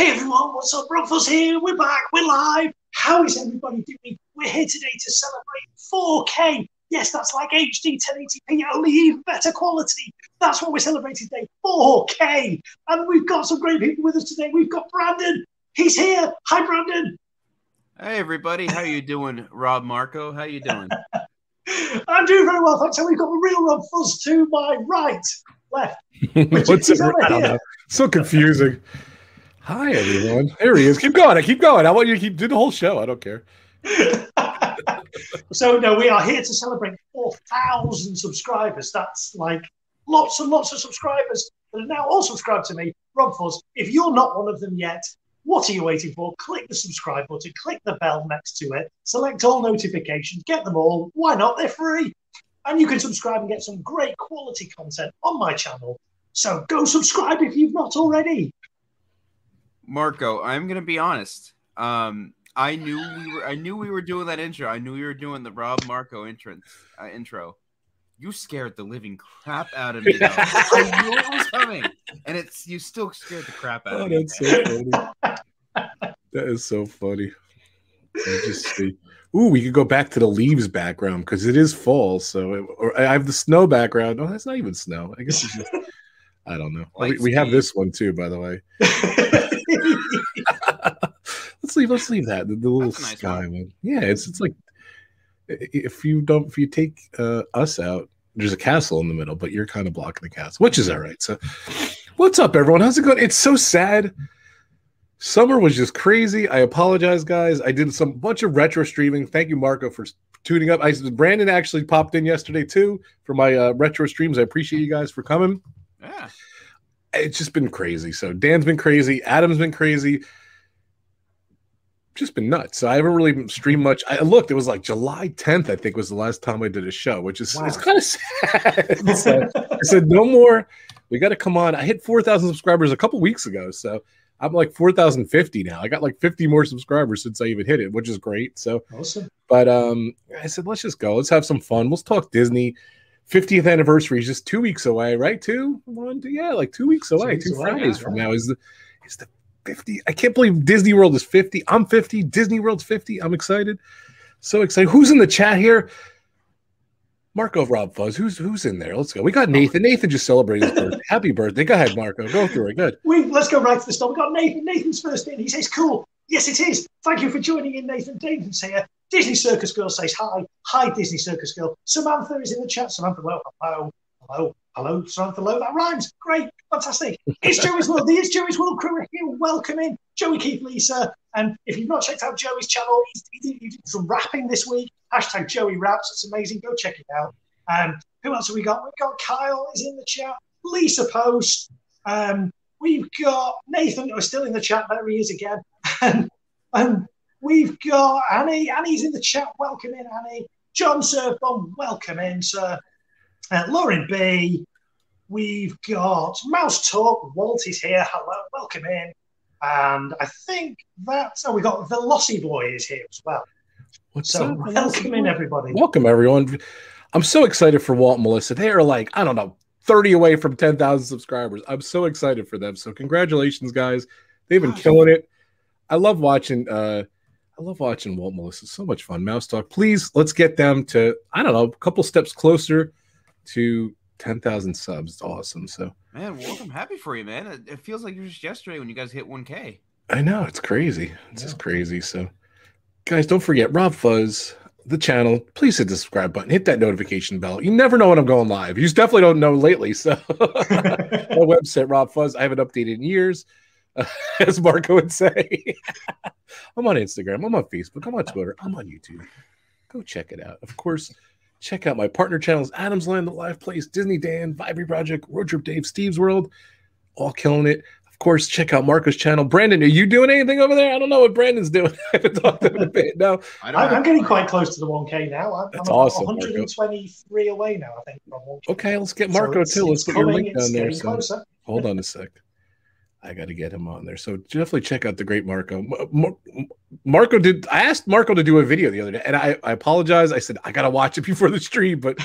Hey everyone, what's up? Rockfuzz here. We're back. We're live. How is everybody doing? We're here today to celebrate 4K. Yes, that's like HD 1080p, only even better quality. That's what we're celebrating today, 4K. And we've got some great people with us today. We've got Brandon. He's here. Hi, Brandon. Hey everybody. How you doing, Rob Marco? How you doing? I'm doing very well, thanks. And we've got the real Rockfuzz to my right, left. What's it? I don't know. So confusing. Hi, everyone. There he is. Keep going. Keep going. I want you to keep do the whole show. I don't care. So, no, we are here to celebrate 4,000 subscribers. That's like lots and lots of subscribers that are now all subscribed to me, Rockfuzz. If you're not one of them yet, what are you waiting for? Click the subscribe button. Click the bell next to it. Select all notifications. Get them all. Why not? They're free. And you can subscribe and get some great quality content on my channel. So go subscribe if you've not already. Marco, I'm gonna be honest. I knew we were doing that intro. I knew we were doing the Rob Marco intro. You scared the living crap out of me, though. I knew it was coming, and you still scared the crap out of me. That's so funny. That is so funny. Let me just see. Ooh, we could go back to the leaves background because it is fall. So, or I have the snow background. Oh, that's not even snow. I guess it's just, I don't know. We have this one too, by the way. let's leave that the little nice sky one. Yeah, it's like if you take us out, there's a castle in the middle, but you're kind of blocking the castle, which is all right. So what's up, everyone? How's it going? It's so sad. Summer was just crazy. I apologize, guys. I did some bunch of retro streaming. Thank you, Marco, for tuning up. Brandon actually popped in yesterday too for my retro streams. I appreciate you guys for coming. Yeah. It's just been crazy. So Dan's been crazy. Adam's been crazy. Just been nuts. So I haven't really streamed much. I looked. It was like July 10th, I think, was the last time I did a show, which is It's kind of sad. So I said, no more. We got to come on. I hit 4,000 subscribers a couple weeks ago. So I'm like 4,050 now. I got like 50 more subscribers since I even hit it, which is great. So awesome. But I said, let's just go. Let's have some fun. Let's talk Disney. 50th anniversary is just 2 weeks away, right? Like 2 weeks away. Two Fridays from now is the 50. I can't believe Disney World is 50. I'm 50. Disney World's 50. I'm excited. So excited. Who's in the chat here? Marco, Rob Fuzz. Who's in there? Let's go. We got Nathan. Nathan just celebrated his birthday. Happy birthday. Go ahead, Marco. Go through it. Good. Let's go right to the start. We got Nathan. Nathan's first in. He says, cool. Yes, it is. Thank you for joining in, Nathan. Nathan's here. Disney Circus Girl says hi. Hi, Disney Circus Girl. Samantha is in the chat. Samantha Lowe. Hello. Samantha Lowe. That rhymes. Great. Fantastic. It's Joey's World. The It's Joey's World crew are here. Welcome in. Joey, Keith, Lisa. And if you've not checked out Joey's channel, he did some rapping this week. # Joey Raps. It's amazing. Go check it out. Who else have we got? We've got Kyle is in the chat. Lisa Post. We've got Nathan, who's still in the chat. There he is again. And we've got Annie. Annie's in the chat. Welcome in, Annie. John Surfbomb, welcome in, sir. Lauren B. We've got Mouse Talk. Walt is here. Hello. Welcome in. And I think that's... Oh, we've got Velociboy is here as well. Welcome in, everybody. Welcome, everyone. I'm so excited for Walt and Melissa. They are like, I don't know, 30 away from 10,000 subscribers. I'm so excited for them. So congratulations, guys. They've been killing it. I love watching Walt and Melissa. So much fun. Mouse Talk. Please, let's get them to, I don't know, a couple steps closer to 10,000 subs. It's awesome. So, man, welcome. Happy for you, man. It feels like it was just yesterday when you guys hit 1K. I know. It's crazy. It's just crazy. So, guys, don't forget, Rob Fuzz, the channel. Please hit the subscribe button. Hit that notification bell. You never know when I'm going live. You definitely don't know lately. So, my website, Rob Fuzz, I haven't updated in years. As Marco would say. I'm on Instagram, I'm on Facebook, I'm on Twitter, I'm on YouTube. Go check it out. Of course, check out my partner channels, Adam's Land, The Live Place, Disney Dan, Vibree Project, Road Trip Dave, Steve's World, all killing it. Of course, check out Marco's channel. Brandon, are you doing anything over there? I don't know what Brandon's doing. I haven't talked to him in a bit. No, I'm getting quite close to the 1K now. That's awesome, 123 Marco. Away now, I think. From 1K. Okay, let's get Marco too. Let's put your link down there. So. Hold on a sec. I got to get him on there. So definitely check out the great Marco. I asked Marco to do a video the other day, and I apologize. I said, I got to watch it before the stream, but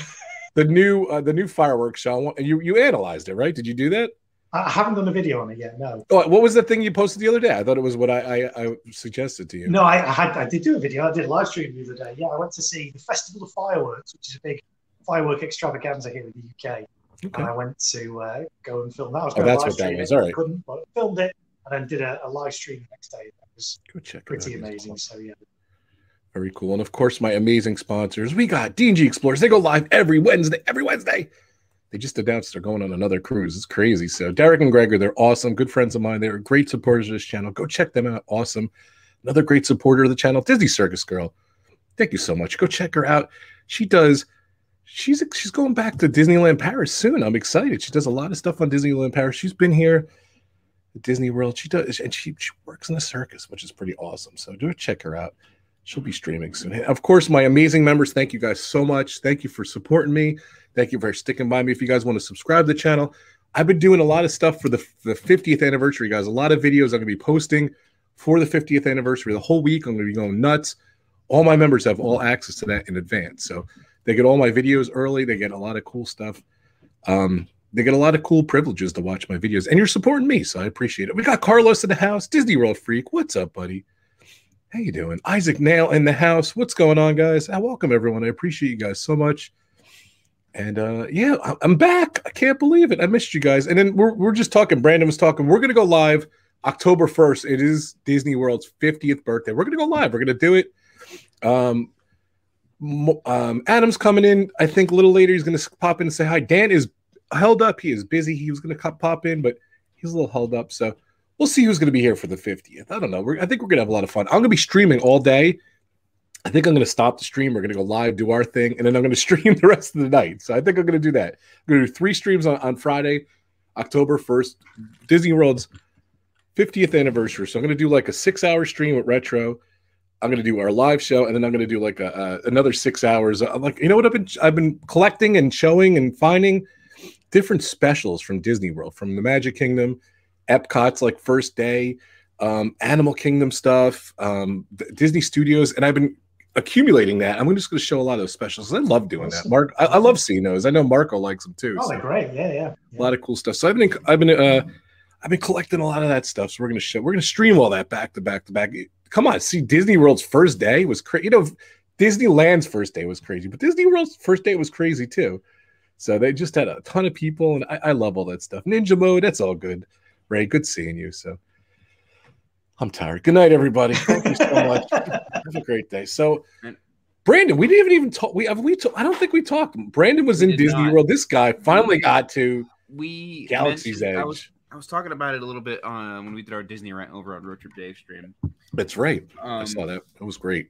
the new fireworks show, and you analyzed it, right? Did you do that? I haven't done a video on it yet, no. Oh, what was the thing you posted the other day? I thought it was what I suggested to you. No, I did do a video. I did a live stream the other day. Yeah, I went to see the Festival of Fireworks, which is a big firework extravaganza here in the UK. Okay. And I went to go and film that. I was going that's what that was. All right. I couldn't, but I filmed it and then did a live stream the next day. That was pretty amazing. Cool. So, yeah. Very cool. And, of course, my amazing sponsors. We got D&G Explorers. They go live every Wednesday. Every Wednesday. They just announced they're going on another cruise. It's crazy. So Derek and Gregor, they're awesome. Good friends of mine. They're great supporters of this channel. Go check them out. Awesome. Another great supporter of the channel, Disney Circus Girl. Thank you so much. Go check her out. She does. She's going back to Disneyland Paris soon. I'm excited. She does a lot of stuff on Disneyland Paris. She's been here at Disney World. She does, and she works in the circus, which is pretty awesome. So do check her out. She'll be streaming soon. And of course, my amazing members, thank you guys so much. Thank you for supporting me. Thank you for sticking by me. If you guys want to subscribe to the channel, I've been doing a lot of stuff for the 50th anniversary, guys. A lot of videos I'm going to be posting for the 50th anniversary. The whole week, I'm going to be going nuts. All my members have all access to that in advance. So they get all my videos early. They get a lot of cool stuff. They get a lot of cool privileges to watch my videos. And you're supporting me, so I appreciate it. We got Carlos in the house. Disney World Freak. What's up, buddy? How you doing? Isaac Nail in the house. What's going on, guys? I welcome everyone. I appreciate you guys so much. And yeah, I'm back. I can't believe it. I missed you guys. And then we're just talking. Brandon was talking. We're going to go live October 1st. It is Disney World's 50th birthday. We're going to go live. We're going to do it. Adam's coming in, I think, a little later. He's going to pop in and say hi. Dan is held up. He is busy. He was going to pop in, but he's a little held up. So we'll see who's going to be here for the 50th. I don't know. I think we're going to have a lot of fun. I'm going to be streaming all day. I think I'm going to stop the stream. We're going to go live, do our thing, and then I'm going to stream the rest of the night. So I think I'm going to do that. I'm going to do 3 streams on Friday, October 1st, Disney World's 50th anniversary. So I'm going to do like a 6-hour stream with Retro. I'm going to do our live show, and then I'm going to do like another 6 hours. I'm like, you know what? I've been collecting and showing and finding different specials from Disney World, from the Magic Kingdom, Epcot's like first day, Animal Kingdom stuff, Disney Studios, and I've been accumulating that. I'm just going to show a lot of those specials. I love doing that. Mark, I love seeing those. I know Marco likes them too. Oh, so. They're great! Yeah, a lot of cool stuff. So I've been collecting a lot of that stuff. So we're going to stream all that back to back to back. Come on, see, Disney World's first day was crazy. You know, Disneyland's first day was crazy, but Disney World's first day was crazy too. So they just had a ton of people, and I love all that stuff. Ninja mode, that's all good. Ray, good seeing you. So I'm tired. Good night, everybody. Thank you so much. Have a great day. So, Brandon, we didn't even talk. I don't think we talked. Brandon was in Disney World. This guy finally got to Galaxy's Edge. I was talking about it a little bit when we did our Disney rant over on Road Trip Dave stream. That's right. I saw that. It was great.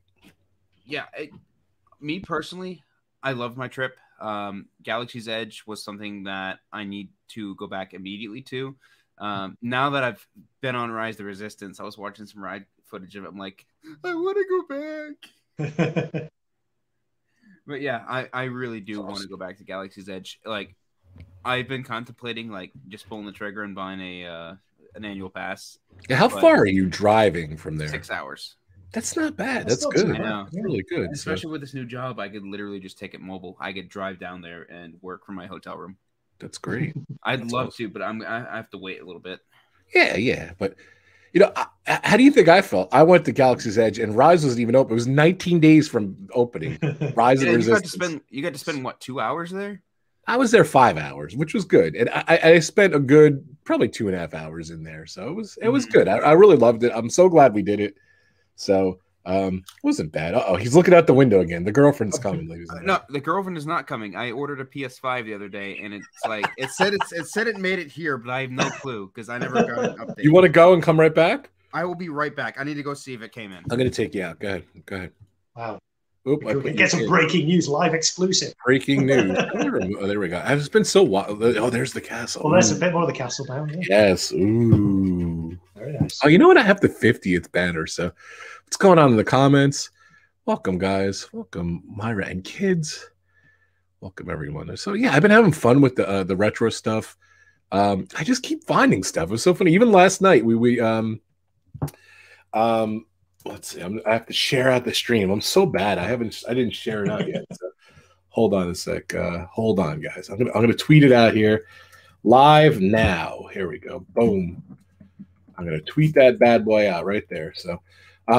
Yeah. Me personally, I loved my trip. Galaxy's Edge was something that I need to go back immediately to. Now that I've been on Rise of the Resistance, I was watching some ride footage of it. I'm like, I want to go back. But yeah, I really do want to go back to Galaxy's Edge. Like, I've been contemplating like just pulling the trigger and buying an annual pass. Yeah, how far are you driving from there? 6 hours. That's not bad. That's good. I know. That's really good. Especially with this new job, I could literally just take it mobile. I could drive down there and work from my hotel room. That's great. I'd love to, but I have to wait a little bit. Yeah. But, you know, how do you think I felt? I went to Galaxy's Edge, and Rise wasn't even open. It was 19 days from opening. Rise of the Resistance. You got to spend, what, 2 hours there? I was there 5 hours, which was good. And I spent a good probably 2.5 hours in there. So it was good. I really loved it. I'm so glad we did it. So it wasn't bad. Uh-oh, he's looking out the window again. The girlfriend's coming, ladies. No, the girlfriend is not coming. I ordered a PS5 the other day, and it's like it said it made it here, but I have no clue because I never got an update. You want to go and come right back? I will be right back. I need to go see if it came in. I'm going to take you out. Go ahead. Wow. Oop, we get some breaking news, live exclusive. Breaking news. Oh, there we go. It's been so wild. Oh, there's the castle. Well, there's a bit more of the castle down here. Yes. Ooh. Very nice. Oh, you know what? I have the 50th banner. So what's going on in the comments? Welcome, guys. Welcome, Myra and kids. Welcome, everyone. So, yeah, I've been having fun with the retro stuff. I just keep finding stuff. It was so funny. Even last night, we let's see. I have to share out the stream. I'm so bad. I didn't share it out yet. So hold on a sec. Hold on, guys. I'm gonna tweet it out here. Live now. Here we go. Boom. I'm going to tweet that bad boy out right there. So, yeah,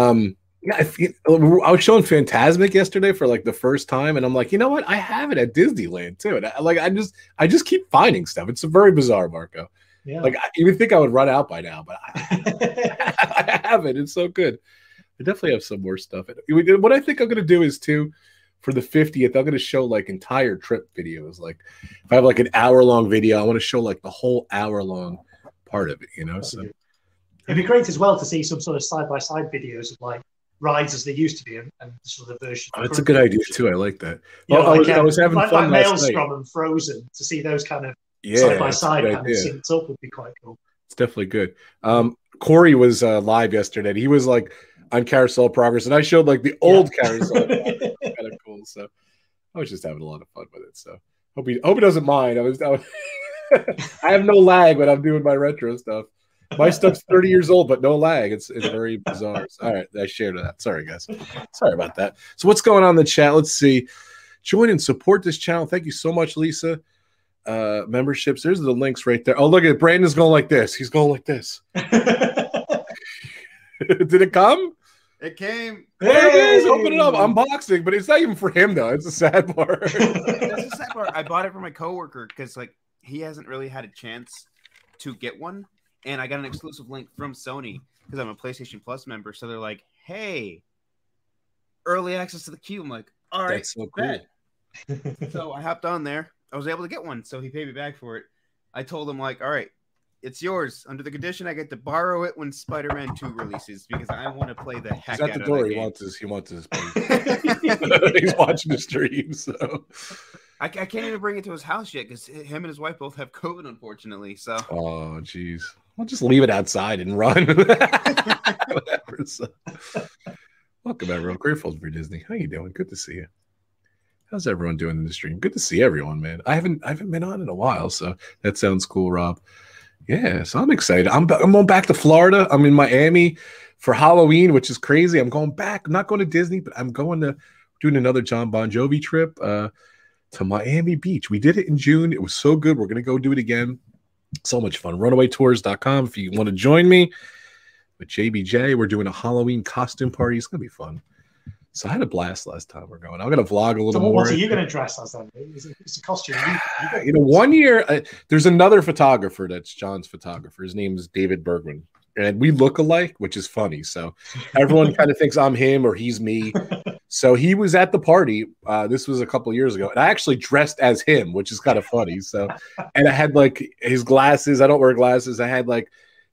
I was showing Fantasmic yesterday for like the first time, and I'm like, you know what? I have it at Disneyland too. And I just keep finding stuff. It's very bizarre, Marco. Yeah. Like I even think I would run out by now, but I have it. It's so good. I definitely have some more stuff. What I think I'm going to do is too, for the 50th, I'm going to show like entire trip videos. Like if I have like an hour-long video, I want to show like the whole hour-long part of it, you know? So it'd be great as well to see some sort of side-by-side videos of like rides as they used to be and sort of the version. Oh, that's a good idea too. I like that. You know, I was having fun like last night. Maelstrom and Frozen, to see those kind of side-by-side kind of sync up would be quite cool. It's definitely good. Corey was live yesterday. And he was like on Carousel Progress, and I showed like the old Carousel Progress. Kind of cool. So I was just having a lot of fun with it. So hope he doesn't mind. I was I have no lag when I'm doing my retro stuff. My stuff's 30 years old, but no lag. It's very bizarre. All right, I shared that. Sorry, guys. Sorry about that. So what's going on in the chat? Let's see. Join and support this channel. Thank you so much, Lisa. Memberships. There's the links right there. Oh, look at it. Brandon's going like this. He's going like this. Did it come? It came. There it is. Open it up. Unboxing, but it's not even for him though. It's a sad part. It's a sad part. I bought it for my coworker because like he hasn't really had a chance to get one. And I got an exclusive link from Sony because I'm a PlayStation Plus member. So they're like, hey, early access to the queue. I'm like, all right. That's so cool. So I hopped on there. I was able to get one. So he paid me back for it. I told him like, all right, it's yours. Under the condition I get to borrow it when Spider-Man 2 releases because I want to play the heck out of it. He's at the door. He wants his. He's watching the stream. So. I can't even bring it to his house yet because him and his wife both have COVID, unfortunately. So. Oh, jeez. I'll just leave it outside and run. Whatever. So. Welcome, everyone. Grateful for Disney. How you doing? Good to see you. How's everyone doing in the stream? Good to see everyone, man. I haven't been on in a while, so that sounds cool, Rob. Yeah, so I'm excited. I'm going back to Florida. I'm in Miami for Halloween, which is crazy. I'm going back. I'm not going to Disney, but I'm going to doing another Jon Bon Jovi trip to Miami Beach. We did it in June. It was so good. We're going to go do it again. So much fun. Runawaytours.com if you want to join me with JBJ. We're doing a Halloween costume party. It's going to be fun. So I had a blast last time we're going. I'm going to vlog a little more. What are you going to dress as then? It's a costume. You know, one year, there's another photographer that's John's photographer. His name is David Bergman. And we look alike, which is funny. So everyone kind of thinks I'm him or he's me. So he was at the party. This was a couple of years ago, and I actually dressed as him, which is kind of funny. So, and I had like his glasses. I don't wear glasses. I had like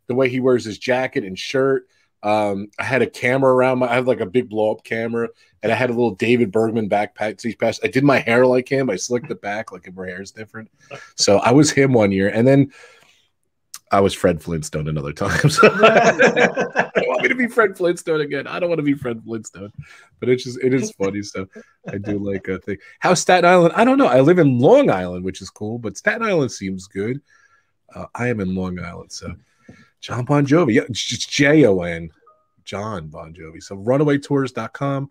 the way he wears his jacket and shirt. I had a camera around I had like a big blow up camera, and I had a little David Bergman backpack. I did my hair like him. I slicked it back like if my hair is different. So I was him one year, and then I was Fred Flintstone another time. So I don't want me to be Fred Flintstone again. I don't want to be Fred Flintstone, but it is funny. So I do like a thing. How's Staten Island? I don't know. I live in Long Island, which is cool, but Staten Island seems good. I am in Long Island. So Jon Bon Jovi, yeah, Jon, Jon Bon Jovi. So runawaytours.com.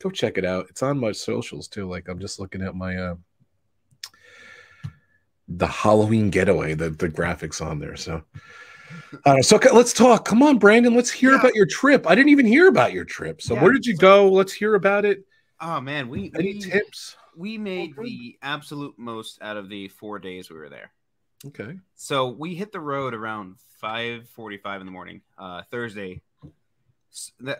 Go check it out. It's on my socials too. Like I'm just looking at my, the Halloween getaway, the graphics on there. So, so let's talk. Come on, Brandon. Let's hear about your trip. I didn't even hear about your trip. So where did you go? Let's hear about it. Oh man, any tips? We made the absolute most out of the 4 days we were there. Okay. So we hit the road around 5:45 in the morning, Thursday.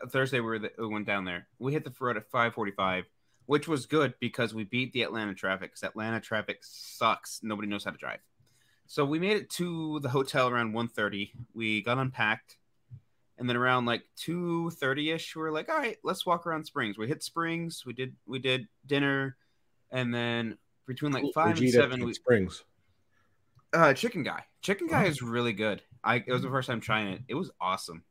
Thursday we went down there. We hit the road at 5:45. Which was good because we beat the Atlanta traffic. Because Atlanta traffic sucks. Nobody knows how to drive. So we made it to the hotel around 1:30. We got unpacked. And then around like 2:30-ish, we were like, all right, let's walk around Springs. We hit Springs. We did dinner. And then between like 5 and 7. We, Springs. Chicken Guy. Chicken Guy is really good. It was the first time trying it. It was awesome.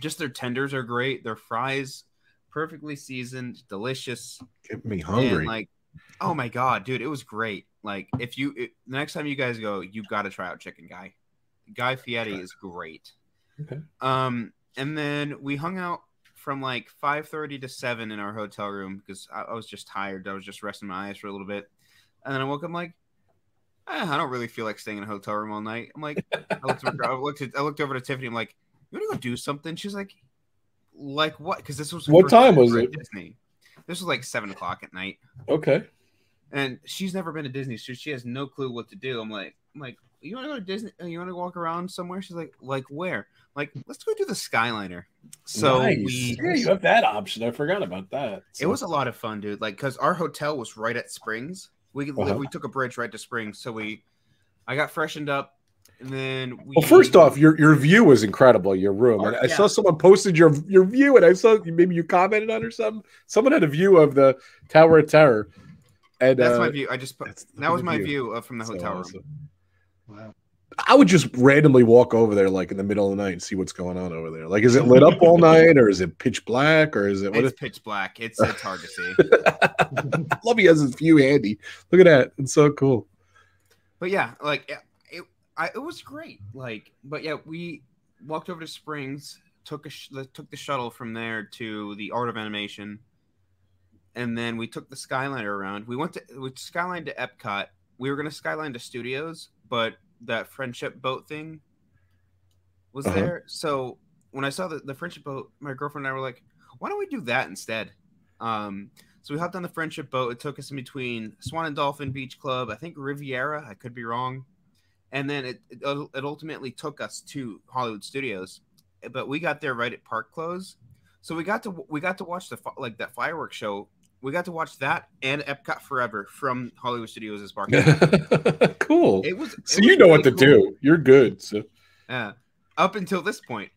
Just their tenders are great. Their fries perfectly seasoned, delicious. Get me hungry. And like, oh my god, dude, it was great. Like, if the next time you guys go, you've got to try out Chicken Guy. Guy Fieri is great. Okay. And then we hung out from like 5:30 to 7 in our hotel room because I was just tired. I was just resting my eyes for a little bit, and then I woke up like, I don't really feel like staying in a hotel room all night. I'm like, I looked over to Tiffany. I'm like, you want to go do something? She's like what? Because this was what time was it? Disney. This was like 7 o'clock at night. Okay. And she's never been to Disney, so she has no clue what to do. I'm like, you want to go to Disney? You want to walk around somewhere? She's like where? I'm like, let's go do the Skyliner. So nice. You have that option. I forgot about that. So. It was a lot of fun, dude. Like, because our hotel was right at Springs. We took a bridge right to Springs. So I got freshened up. And then first off, your view was incredible. Your room. And I saw someone posted your view, and I saw maybe you commented on it or something. Someone had a view of the Tower of Terror, and that's my view. That was my view from the hotel room. Awesome. Wow. I would just randomly walk over there, like in the middle of the night, and see what's going on over there. Like, is it lit up all night, or is it pitch black, or is it? It's pitch black. It's hard to see. Love he has his view handy. Look at that. It's so cool. But yeah, like. It was great, we walked over to Springs, took the shuttle from there to the Art of Animation, and then we took the Skyliner around. We Skyline to Epcot. We were gonna Skyline to Studios, but that friendship boat thing was there. So when I saw the friendship boat, my girlfriend and I were like, "Why don't we do that instead?" So we hopped on the friendship boat. It took us in between Swan and Dolphin Beach Club, I think Riviera. I could be wrong. And then it ultimately took us to Hollywood Studios, but we got there right at park close, so we got to watch that fireworks show. We got to watch that and Epcot Forever from Hollywood Studios as park. Cool. You know what to do. You're good. So up until this point,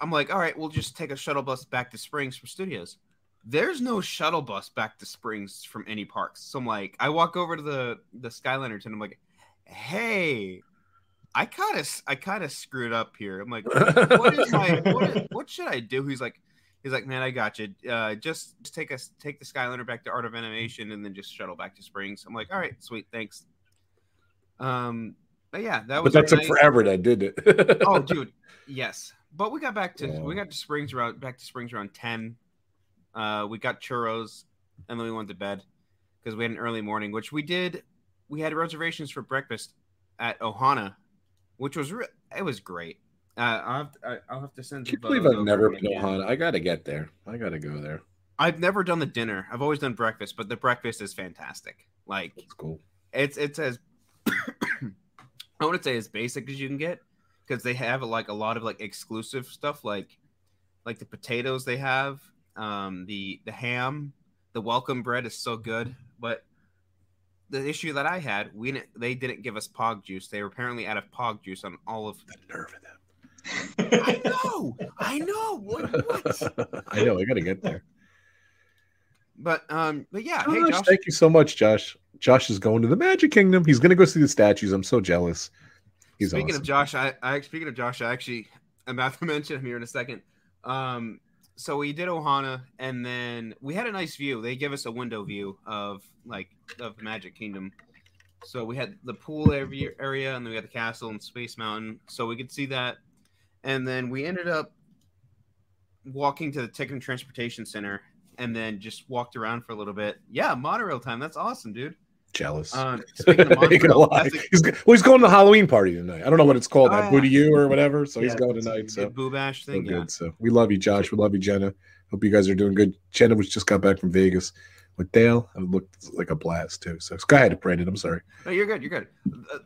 I'm like, all right, we'll just take a shuttle bus back to Springs from Studios. There's no shuttle bus back to Springs from any parks, so I'm like, I walk over to the Skyliner tent. I'm like, hey, I kind of screwed up here. I'm like, what should I do? He's like, man, I got you. Just take the Skyliner back to Art of Animation and then just shuttle back to Springs. I'm like, all right, sweet, thanks. But yeah, that's forever that did it. Oh, dude, yes. But we got back to Springs around 10. We got churros and then we went to bed because we had an early morning, which we did. We had reservations for breakfast at Ohana, which was it was great. I'll have to send. Can you believe I've never been to Ohana? I gotta get there. I gotta go there. I've never done the dinner. I've always done breakfast, but the breakfast is fantastic. Like, it's cool. It's as I wouldn't say as basic as you can get, because they have a lot of exclusive stuff, like the potatoes they have, the ham, the welcome bread is so good, but. The issue that I had, they didn't give us Pog juice. They were apparently out of Pog juice on all of the nerve of them. I know. What? I know. I gotta get there. But yeah. Josh, hey, Josh. Thank you so much, Josh. Josh is going to the Magic Kingdom. He's gonna go see the statues. I'm so jealous. He's speaking awesome. Of Josh. I actually am about to mention him here in a second. So we did Ohana, and then we had a nice view. They give us a window view of Magic Kingdom. So we had the pool area, and then we had the castle and Space Mountain, so we could see that. And then we ended up walking to the Ticket and Transportation Center, and then just walked around for a little bit. Yeah, monorail time. That's awesome, dude. Jealous. Speaking of monorail, he's going to the Halloween party tonight. I don't know what it's called, Boo to You or whatever. So he's going tonight. So Boo Bash thing. So good. So we love you, Josh. We love you, Jenna. Hope you guys are doing good. Jenna just got back from Vegas with Dale. It looked like a blast too. So go ahead, Brandon. I'm sorry. No, you're good. You're good.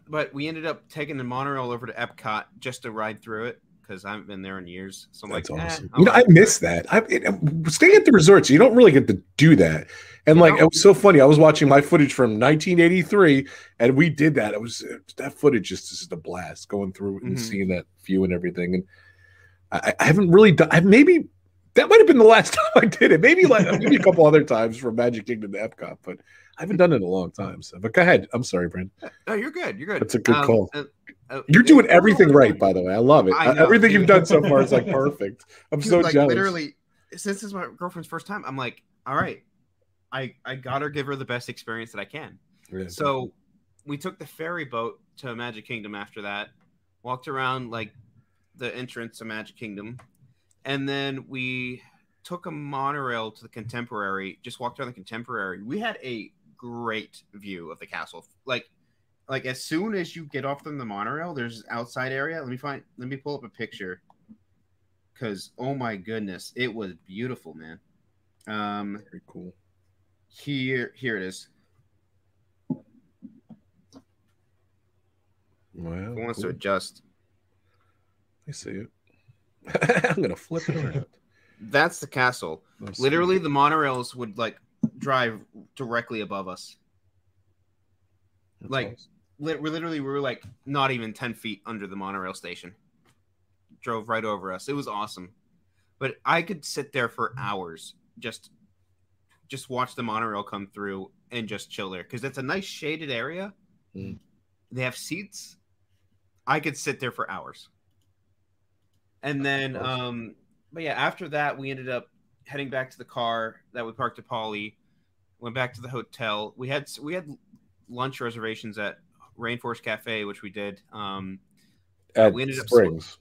But we ended up taking the monorail over to Epcot just to ride through it, because I haven't been there in years. So I'm awesome. I miss that. Staying at the resorts, you don't really get to do that. And it was so funny. I was watching my footage from 1983, and we did that. It was that footage just a blast going through and seeing that view and everything. And I haven't really done. Maybe that might have been the last time I did it. Maybe a couple other times from Magic Kingdom to Epcot, but I haven't done it in a long time. So, but go ahead. I'm sorry, Brandon. No, you're good. You're good. That's a good call. You're doing everything right, by the way. I love it. Everything you've done so far is perfect. I'm so jealous. Literally, since this is my girlfriend's first time, I'm like, all right, I gotta give her the best experience that I can. Really? So we took the ferry boat to Magic Kingdom after that, walked around the entrance to Magic Kingdom, and then we took a monorail to the Contemporary, just walked around the Contemporary. We had a great view of the castle. like as soon as you get off from the monorail, there's this outside area. Let me pull up a picture. Cause oh my goodness, it was beautiful, man. Very cool. Here it is. Wow. Who wants to adjust? I see it. I'm gonna flip it around. That's the castle. Literally, the monorails would like drive directly above us. That's like awesome. We were like not even 10 feet under the monorail station. Drove right over us. It was awesome. But I could sit there for hours just watch the monorail come through and just chill there because it's a nice shaded area. Mm. They have seats. I could sit there for hours. And then, but yeah, after that, we ended up heading back to the car that we parked at Polly, went back to the hotel. We had lunch reservations at Rainforest Cafe, which we did. At we ended Springs. Up,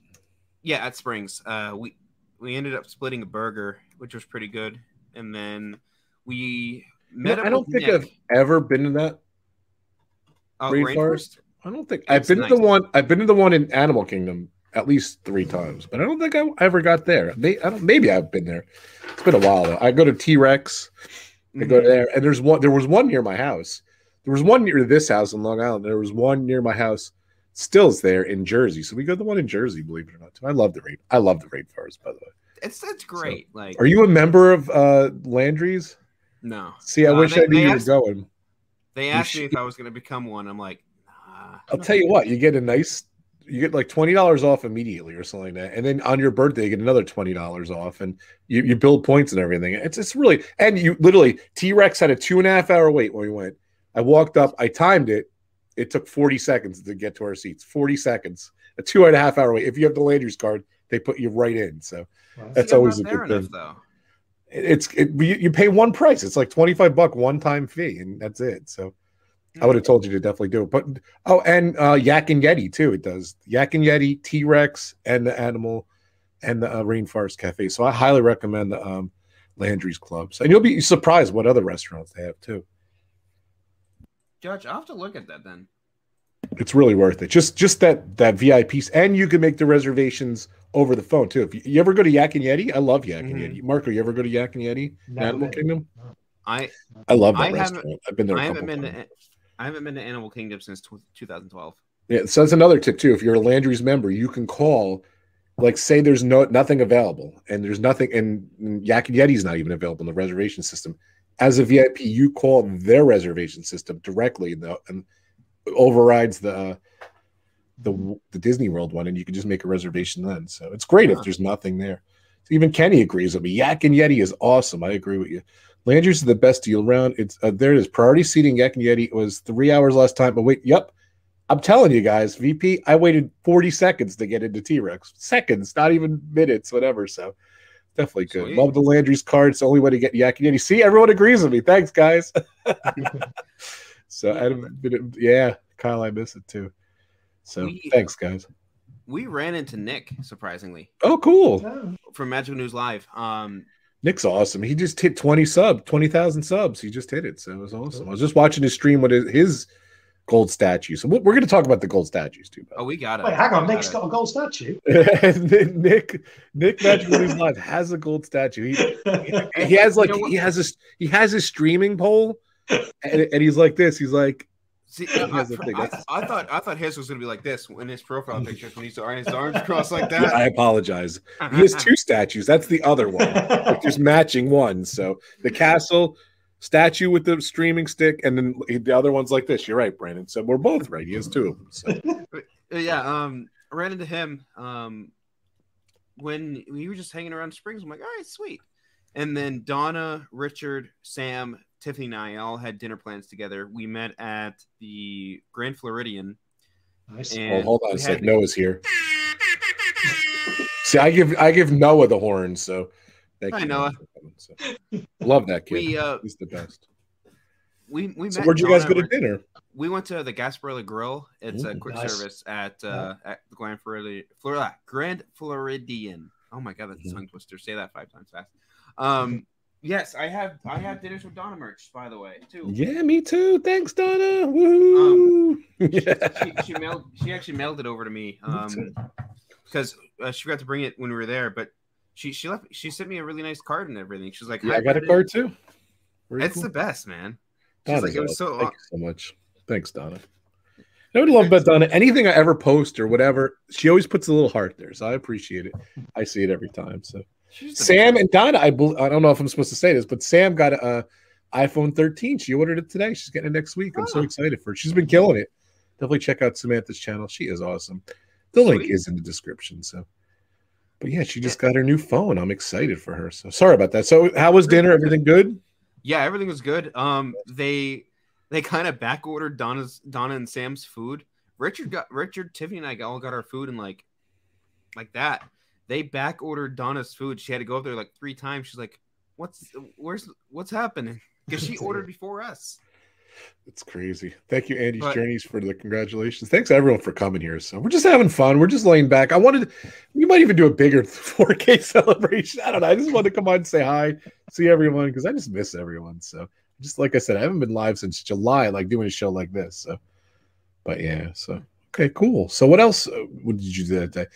yeah, at Springs. We ended up splitting a burger, which was pretty good. And then we met up. I don't think I've ever been to that. Rainforest? I don't think I've been to the one. I've been to the one in Animal Kingdom at least 3 times, but I don't think I ever got there. Maybe I've been there. It's been a while though. I go to T-Rex. I go there, and there was one near my house. There was one near this house in Long Island. There was one near my house. Still's there in Jersey. So we go to the one in Jersey, believe it or not, too. I love the Rainforest, by the way. It's great. So, like, are you a member of Landry's? No. See, I wish I knew you were going. They asked me if I was going to become one. I'm like, nah. I'll tell you what, you get like $20 off immediately or something like that. And then on your birthday, you get another $20 off and you build points and everything. It's really, and you literally, T-Rex had a 2.5 hour wait when we went. I walked up, I timed it. It took 40 seconds to get to our seats, 40 seconds, a 2.5 hour wait. If you have the Landry's card, they put you right in. So that's always a good thing. Though. You pay one price. It's like $25 one-time fee, and that's it. So I would have told you to definitely do it. But Yak and Yeti too. It does Yak and Yeti, T-Rex, and the Animal, and the Rainforest Cafe. So I highly recommend the Landry's Clubs, and you'll be surprised what other restaurants they have too. Judge, I'll have to look at that then. It's really worth it. Just that VIP, and you can make the reservations over the phone too. If you ever go to Yak and Yeti, I love Yak and Yeti. Marco, you ever go to Yak and Yeti? Animal Kingdom. I love that restaurant. I've been there. I haven't been to Animal Kingdom since 2012. Yeah, so that's another tip too. If you're a Landry's member, you can call. Like, say there's nothing available, and there's nothing, and Yak and Yeti's not even available in the reservation system. As a VIP, you call their reservation system directly, and overrides the Disney World one, and you can just make a reservation then. So it's great if there's nothing there. Even Kenny agrees with me. Yak and Yeti is awesome. I agree with you. Landry's is the best deal around. It's there it is. Priority seating, Yak and Yeti. It was 3 hours last time. But wait, yep. I'm telling you guys, VP, I waited 40 seconds to get into T-Rex. Seconds, not even minutes, whatever. So definitely good. Sweet. Love the Landry's card. It's the only way to get Yak and Yeti. See, everyone agrees with me. Thanks, guys. So Kyle, I miss it too. So thanks, guys. We ran into Nick, surprisingly. Oh, cool. Yeah. From Magical News Live. Nick's awesome. He just hit 20,000 subs. He just hit it. So it was awesome. Cool. I was just watching his stream with his gold statue. So we're going to talk about the gold statues too. Buddy. Oh, we got it. Wait, hang on. Nick's got a gold statue. Nick Magical News Live has a gold statue. He has like, he has his streaming pole and he's like this. He's like, see, I thought his was going to be like this in his profile pictures when he's his arms crossed like that. Yeah, I apologize. He has 2 statues. That's the other one. Just matching one. So the castle statue with the streaming stick, and then the other one's like this. You're right, Brandon. So we're both right. He has 2 of them. So. Yeah. I ran into him when we were just hanging around Springs. I'm like, all right, sweet. And then Donna, Richard, Sam, Tiffany and I all had dinner plans together. We met at the Grand Floridian. Nice. Oh, hold on a sec. Noah's here. See, I give Noah the horn. So thank you, Noah. So, love that kid. He's the best. So where'd you guys go to dinner? We went to the Gasparilla Grill. It's a quick service at the Grand Floridian. Oh my god, that's a tongue twister. Say that 5 times fast. Yes, I have dinners with Donna merch, by the way, too. Yeah, me too. Thanks, Donna. Woo! She actually mailed it over to me because she forgot to bring it when we were there, but she sent me a really nice card and everything. She's like, yeah, I got a card too. Very cool. The best, man. She's like, it was so awesome. Thank you so much. Thanks, Donna. I would love about Donna, anything I ever post or whatever, she always puts a little heart there, so I appreciate it. I see it every time. So Sam and Donna, I don't know if I'm supposed to say this, but Sam got a iPhone 13. She ordered it today. She's getting it next week. I'm so excited for her. She's been killing it. Definitely check out Samantha's channel. She is awesome. The link is in the description. So, but yeah, she just got her new phone. I'm excited for her. So sorry about that. So how was dinner? Everything good? Yeah, everything was good. They kind of back ordered Donna and Sam's food. Richard, Tiffany, and I all got our food, and like that. They back ordered Donna's food. She had to go up there like 3 times. She's like, what's happening? Because she ordered before us. It's crazy. Thank you, Andy's Journeys, for the congratulations. Thanks everyone for coming here. So we're just having fun. We're just laying back. We might even do a bigger 4K celebration. I don't know. I just wanted to come on and say hi, see everyone, because I just miss everyone. So just like I said, I haven't been live since July, like doing a show like this. So, but yeah. So okay, cool. So what else? What did you do that day?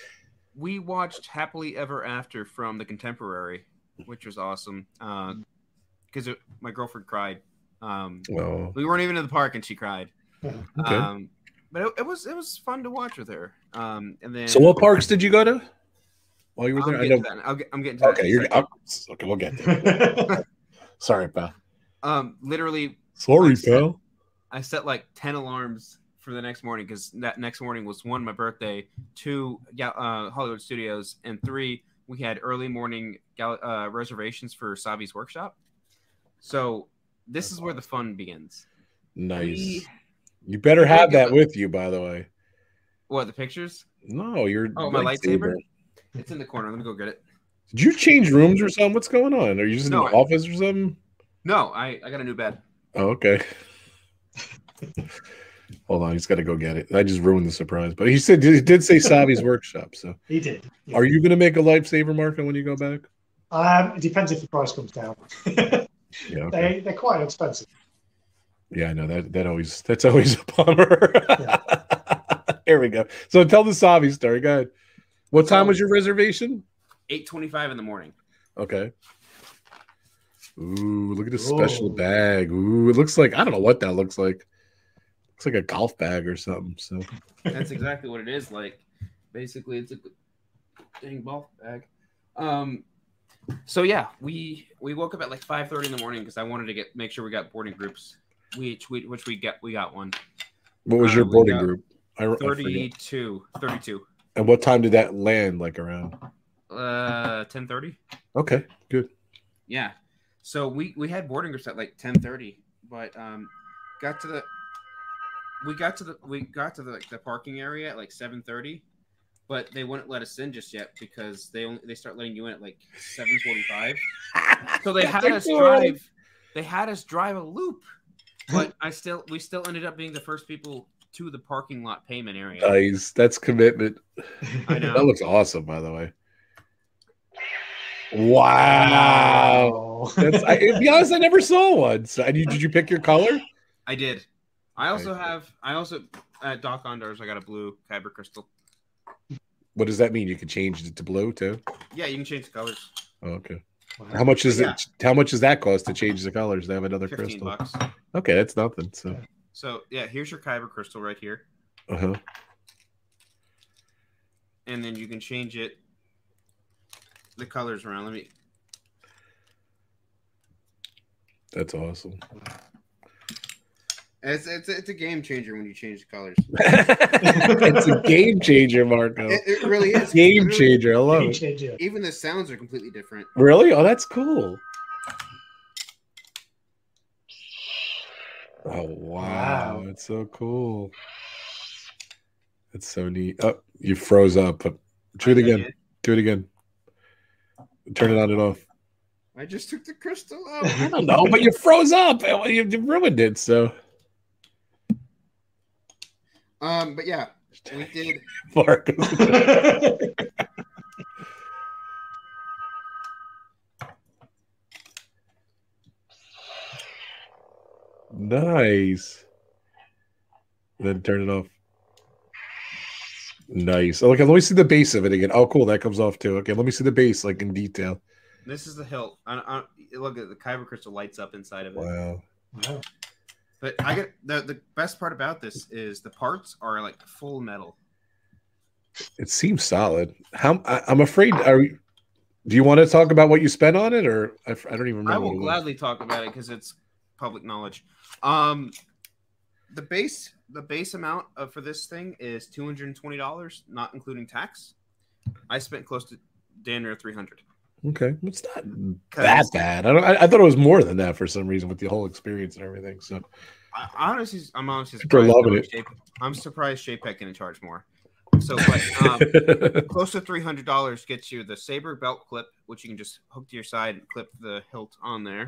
We watched Happily Ever After from The Contemporary, which was awesome. Because my girlfriend cried. We weren't even in the park and she cried. Okay. But it was fun to watch with her. And then, so what parks did you go to while you were there? I'm getting to that. Okay, okay, we'll get there. Sorry, pal. Literally. Sorry, pal. I set like 10 alarms for the next morning, because that next morning was 1, my birthday, 2, Hollywood Studios, and 3, we had early morning reservations for Savi's workshop. So this is where the fun begins. Nice. You better have that with you, by the way. What, the pictures? No, my lightsaber? It's in the corner. Let me go get it. Did you change rooms or something? What's going on? Are you just in the office or something? No, I got a new bed. Oh, okay. Hold on, he's got to go get it. I just ruined the surprise. But he did say Savi's workshop. So he did. Yeah. Are you going to make a lifesaver, Marco, when you go back? It depends if the price comes down. Yeah, okay. They're quite expensive. Yeah, I know that's always a bummer. Here we go. So tell the Savi story. Go ahead. What time was your reservation? 8:25 in the morning. Okay. Ooh, look at this special bag. Ooh, it looks like, I don't know what that looks like. It's like a golf bag or something. So that's exactly what it is. Like, basically, it's a dang golf bag. So yeah, we woke up at like 5:30 in the morning because I wanted to make sure we got boarding groups. We got one. What was your boarding group? 32. And what time did that land? Like around 10:30. Okay, good. Yeah. So we had boarding groups at like 10:30, but we got to the parking area at like 7:30, but they wouldn't let us in just yet because they start letting you in at like 7:45. So they had us drive. They had us drive a loop, but we still ended up being the first people to the parking lot payment area. Nice, that's commitment. I know. That looks awesome, by the way. Wow, that's, to be honest, I never saw one. So, did you pick your color? I did. I also at Doc Ondars, I got a blue Kyber crystal. What does that mean? You can change it to blue too? Yeah, you can change the colors. Oh, okay. How much is it? How much does that cost to change the colors? They have another crystal. $15. Okay, that's nothing. So yeah, here's your Kyber crystal right here. Uh-huh. And then you can change it, the colors around. Let me. That's awesome. It's a game changer when you change the colors. It's a game changer, Marco. It really is. Game changer. I love it. Even the sounds are completely different. Really? Oh, that's cool. Oh, wow. It's so cool. It's so neat. Oh, you froze up. Do it again. Do it again. Turn it on and off. I just took the crystal out. I don't know, but you froze up. You ruined it, so. But yeah, we did. Mark. Nice. And then turn it off. Nice. Oh, okay, let me see the base of it again. Oh, cool. That comes off too. Okay, let me see the base like in detail. This is the hilt. Look at the kyber crystal lights up inside of it. Wow. Wow. But I get the best part about this is the parts are like full metal. It seems solid. How I'm afraid. Do you want to talk about what you spent on it, or I don't even remember? I will gladly talk about it because it's public knowledge. The base amount for this thing is $220, not including tax. I spent close to damn near $300. Okay, it's not that bad. I thought it was more than that for some reason with the whole experience and everything. So, I'm honestly surprised. I'm surprised JPEG didn't charge more. So, but, close to $300 gets you the saber belt clip, which you can just hook to your side and clip the hilt on there,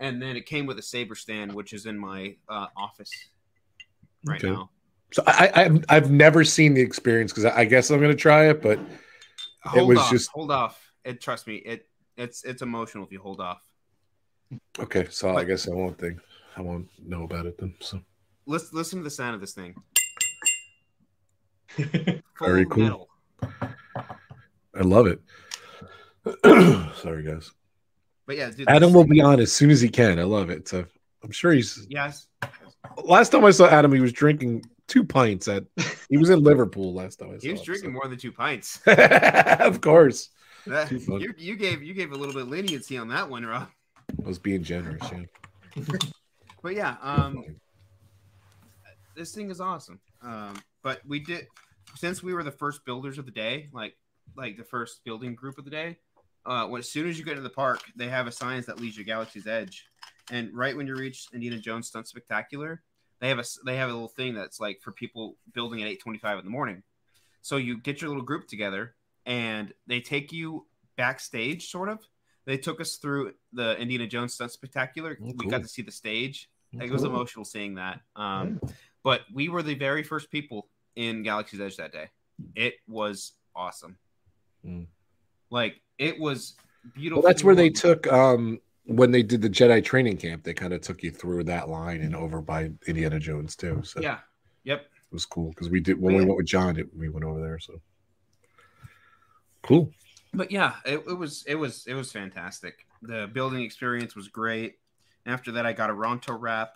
and then it came with a saber stand, which is in my office right now. So I've never seen the experience because I guess I'm gonna try it, but hold off. Trust me, it's emotional if you hold off. Okay, so I guess I won't know about it then. So let's listen to the sound of this thing. Very cool. Metal. I love it. Sorry, guys. But yeah, dude, Adam will be on as soon as he can. I love it. So I'm sure he's. Yes. Last time I saw Adam, he was drinking 2 pints. He was in Liverpool last time I saw him. He was drinking more than 2 pints. Of course. You gave a little bit of leniency on that one, Rob. I was being generous, yeah. But yeah, this thing is awesome. But we did, since we were the first builders of the day, like the first building group of the day. As soon as you get into the park, they have a sign that leads you to Galaxy's Edge, and right when you reach Indiana Jones Stunt Spectacular, they have a little thing that's like for people building at 8:25 in the morning. So you get your little group together. And they take you backstage, sort of. They took us through the Indiana Jones Stunt Spectacular. Oh, cool. We got to see the stage. Like, it was emotional seeing that. But we were the very first people in Galaxy's Edge that day. It was awesome. Mm. Like, it was beautiful. Well, that's where they took, when they did the Jedi training camp, they kind of took you through that line and over by Indiana Jones, too. So yeah. Yep. It was cool because we did, when we went with John, we went over there. So. Cool, but yeah, it was fantastic. The building experience was great. After that, I got a Ronto wrap.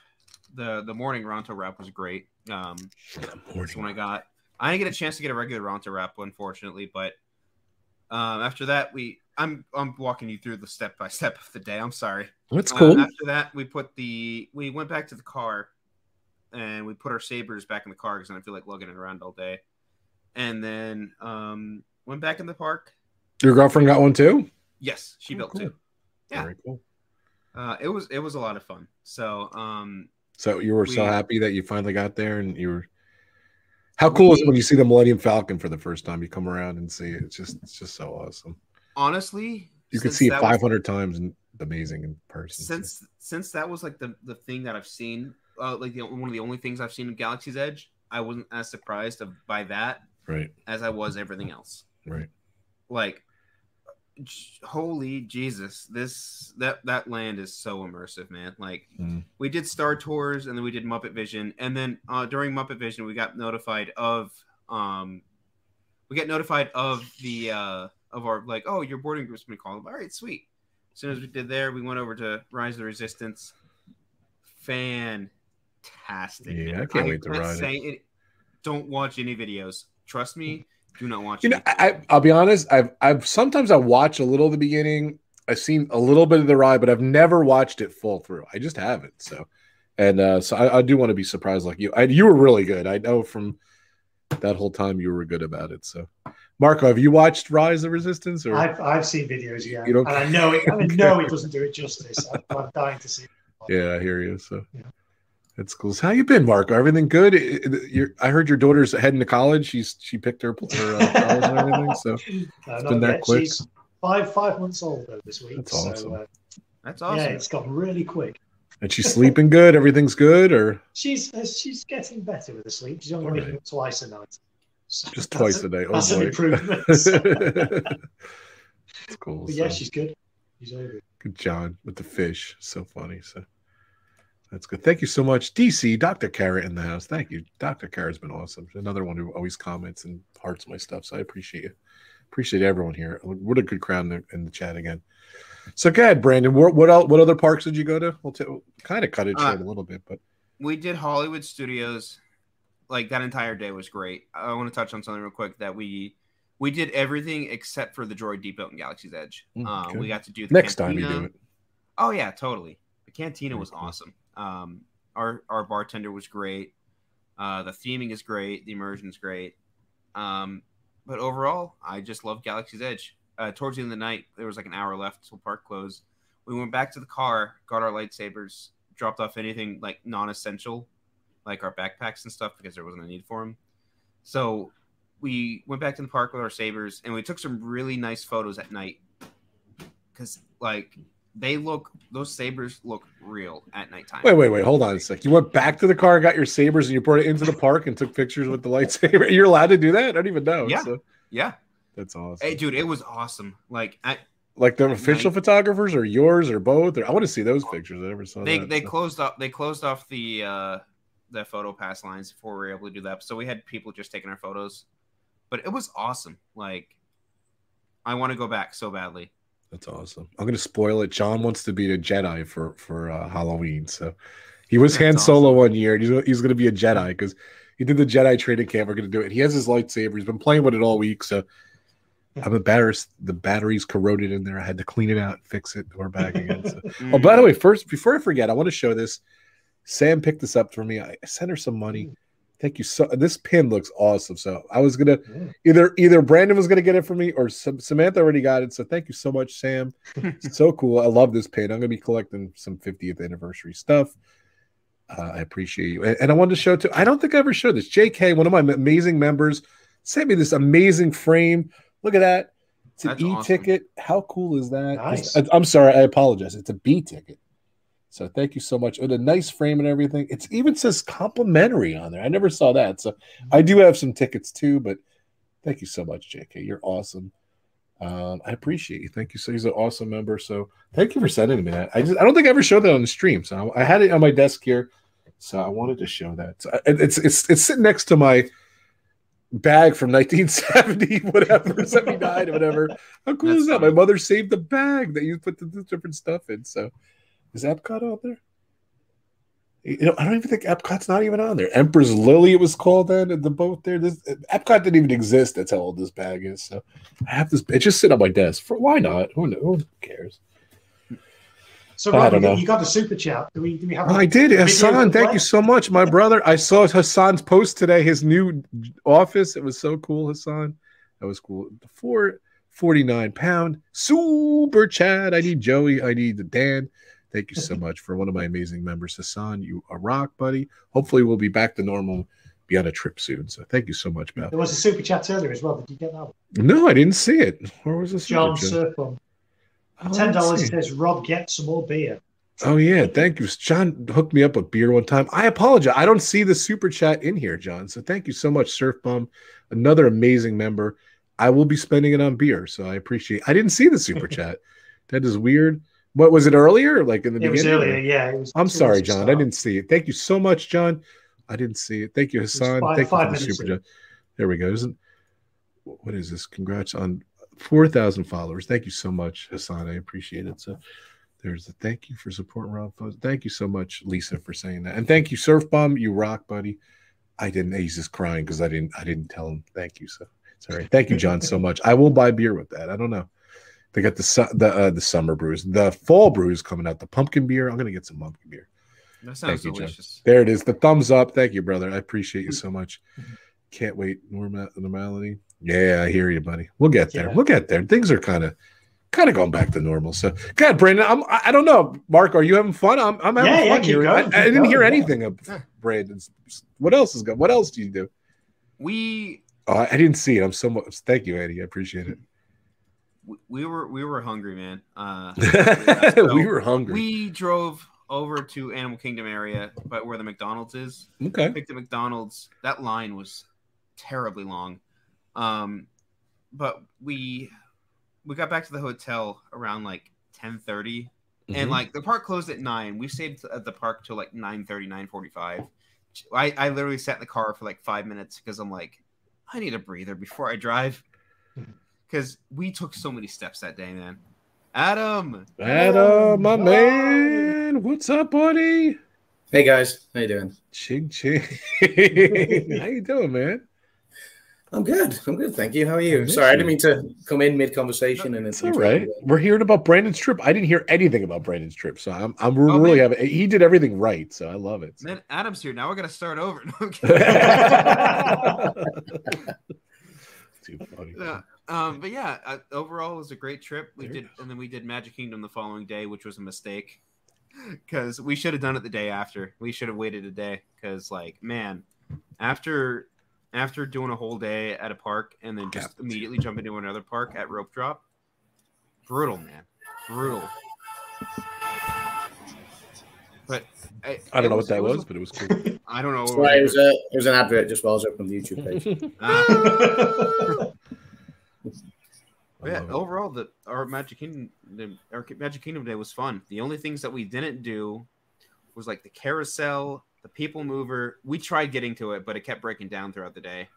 The morning Ronto wrap was great. That's when I didn't get a chance to get a regular Ronto wrap, unfortunately. But after that, I'm walking you through the step by step of the day. I'm sorry. That's cool. After that, we went back to the car, and we put our sabers back in the car because I feel like lugging it around all day. And then went back in the park. Your girlfriend got one too? Yes, she built two. Yeah, very cool. It was a lot of fun. So so you were so happy that you finally got there, and you were. How cool is it when you see the Millennium Falcon for the first time? You come around and see it. It's just so awesome. Honestly, you could see it 500 times, and amazing in person. Since that was like the thing that I've seen, one of the only things I've seen in Galaxy's Edge, I wasn't as surprised by that, right, as I was everything else. Right. Like, holy Jesus, that land is so immersive, man. Like, we did Star Tours, and then we did Muppet Vision, and then during Muppet Vision, we got notified of the of our, like, oh, your boarding group's been called. All right, sweet. As soon as we did there, we went over to Rise of the Resistance. Fantastic. Yeah, man. I can't wait to ride it. Don't watch any videos. Trust me. Do not watch. You know, I'll be honest. I've sometimes I watch a little of the beginning. I've seen a little bit of the ride, but I've never watched it full through. I just haven't. So, and so I do want to be surprised like you. You were really good. I know from that whole time you were good about it. So, Marco, have you watched Rise of Resistance? Or I've seen videos. Yeah, and I know it. I know it doesn't do it justice. I'm dying to see it. Yeah, I hear you. So. Yeah. That's cool. So how you been, Marco? Everything good? I heard your daughter's heading to college. She picked her college and everything. So it's been that quick. She's five months old though this week. That's awesome. So, that's awesome. Yeah, it's gone really quick. And she's sleeping good. Everything's good, or she's getting better with the sleep. She's only waking up twice a night. So just twice a day. Oh, that's an improvement. It's cool. But yeah, she's good. She's over. Good John with the fish. So funny. So. That's good. Thank you so much, DC. Dr. Kara in the house. Thank you. Dr. Kara's been awesome. She's another one who always comments and hearts my stuff. So I appreciate you. Appreciate everyone here. What a good crowd in the chat again. So go ahead, Brandon. What other parks did you go to? We'll kind of cut it short a little bit, but we did Hollywood Studios. Like that entire day was great. I want to touch on something real quick that we did everything except for the Droid Depot and Galaxy's Edge. Okay. We got to do the next cantina. Time you do it. Oh yeah, totally. The cantina was awesome. Our bartender was great. The theming is great. The immersion is great. But overall, I just love Galaxy's Edge. Towards the end of the night, there was like an hour left till park closed. We went back to the car, got our lightsabers, dropped off anything like non-essential, like our backpacks and stuff, because there wasn't a need for them. So we went back to the park with our sabers, and we took some really nice photos at night, because like those sabers look real at nighttime. Wait, hold on a sec. You went back to the car, got your sabers, and you brought it into the park and took pictures with the lightsaber. You're allowed to do that? I don't even know. Yeah, so. Yeah. That's awesome. Hey, dude, it was awesome. Like the official photographers, or yours, or both? Or I want to see those pictures. I never saw that. They closed off the photo pass lines before we were able to do that. So we had people just taking our photos, but it was awesome. Like, I want to go back so badly. That's awesome. I'm going to spoil it. John wants to be a Jedi for Halloween. So he was Han Solo one year. And he's going to be a Jedi because he did the Jedi training camp. We're going to do it. He has his lightsaber. He's been playing with it all week. So I'm embarrassed. The battery's corroded in there. I had to clean it out, fix it. We're back again. So. Oh, by the way, first, before I forget, I want to show this. Sam picked this up for me. I sent her some money. Thank you. So this pin looks awesome. So I was gonna either Brandon was gonna get it for me, or Samantha already got it. So thank you so much, Sam. So cool. I love this pin. I'm gonna be collecting some 50th anniversary stuff. I appreciate you. And I wanted to show too. I don't think I ever showed this. JK, one of my amazing members, sent me this amazing frame. Look at that. It's an e-ticket. Awesome. How cool is that? Nice. I'm sorry. I apologize. It's a B ticket. So thank you so much. It a nice frame and everything. It even says complimentary on there. I never saw that. So I do have some tickets too, but thank you so much, JK. You're awesome. I appreciate you. Thank you. So he's an awesome member. So thank you for sending me that. I don't think I ever showed that on the stream. So I had it on my desk here. So I wanted to show that. So it's sitting next to my bag from 1970, whatever, 79, whatever. How cool is that? My mother saved the bag that you put the different stuff in. So. Is Epcot on there? I don't even think Epcot's not even on there. Emperor's Lily, it was called then, and the boat there. Epcot didn't even exist. That's how old this bag is. So I have this. It just sit on my desk. Why not? Who cares? So Rob, you got the super chat. Do we have? I did. Hassan, thank you so much, my brother. I saw Hassan's post today. His new office. It was so cool, Hassan. That was cool. Before 49 pound super chat. I need Joey. I need the Dan. Thank you so much for one of my amazing members, Hassan. You a rock, buddy. Hopefully, we'll be back to normal, be on a trip soon. So, thank you so much, Matt. There was a super chat earlier as well. Did you get that one? No, I didn't see it. Where was this? John Serpon. $10 says, Rob, get some more beer. Oh, yeah. Thank you. John hooked me up with beer one time. I apologize. I don't see the super chat in here, John. So, thank you so much, Surf Bum. Another amazing member. I will be spending it on beer. So, I appreciate it. I didn't see the super chat. That is weird. What was it earlier? Like in the beginning? It was earlier, yeah. I'm sorry, John. I didn't see it. Thank you so much, John. I didn't see it. Thank you, Hassan. Thank you for the super chat. There we go. What is this? Congrats on 4,000 followers. Thank you so much, Hassan. I appreciate it. So there's the thank you for supporting Rob. Thank you so much, Lisa, for saying that. And thank you, Surf Bomb. You rock, buddy. I didn't. He's just crying because I didn't tell him. Thank you. So sorry. Thank you, John, so much. I will buy beer with that. I don't know. They got the summer brews, the fall brews coming out, the pumpkin beer. I'm gonna get some pumpkin beer. That sounds delicious. There it is. The thumbs up. Thank you, brother. I appreciate you so much. Can't wait. Normality. Yeah, I hear you, buddy. We'll get there. Yeah. We'll get there. Things are kind of going back to normal. So, God, Brandon, I don't know. Mark, are you having fun? I'm having fun here. I didn't hear anything of Brandon's. What else do you do? I didn't see it. I'm so much. Thank you, Eddie. I appreciate it. We were hungry, man. So we were hungry. We drove over to Animal Kingdom area, but where the McDonald's is. Okay. Picked the McDonald's. That line was terribly long. But we got back to the hotel around like 10:30 Mm-hmm. And like the park closed at 9. We stayed at the park till like 9:30, 9:45. I literally sat in the car for like 5 minutes because I'm like, I need a breather before I drive. Because we took so many steps that day, man. Adam, my man. What's up, buddy? Hey, guys. How you doing? Ching. How you doing, man? I'm good. Thank you. How are you? Sorry, I didn't mean to come in mid-conversation. No, and it's all right. We're hearing about Brandon's trip. I didn't hear anything about Brandon's trip, so I'm really happy. He did everything right, so I love it. So. Man, Adam's here now. We're gonna start over. No, too funny. But yeah, overall it was a great trip. We did Magic Kingdom the following day, which was a mistake because we should have done it the day after. We should have waited a day because, like, man, after doing a whole day at a park and then just immediately jump into another park at Rope Drop. Brutal, man. Brutal. But I don't know what that was, but it was cool. I don't know. Sorry, it was an advert just while I was open on the YouTube page. Yeah, overall, our Magic Kingdom Day was fun. The only things that we didn't do was like the carousel, the people mover. We tried getting to it, but it kept breaking down throughout the day.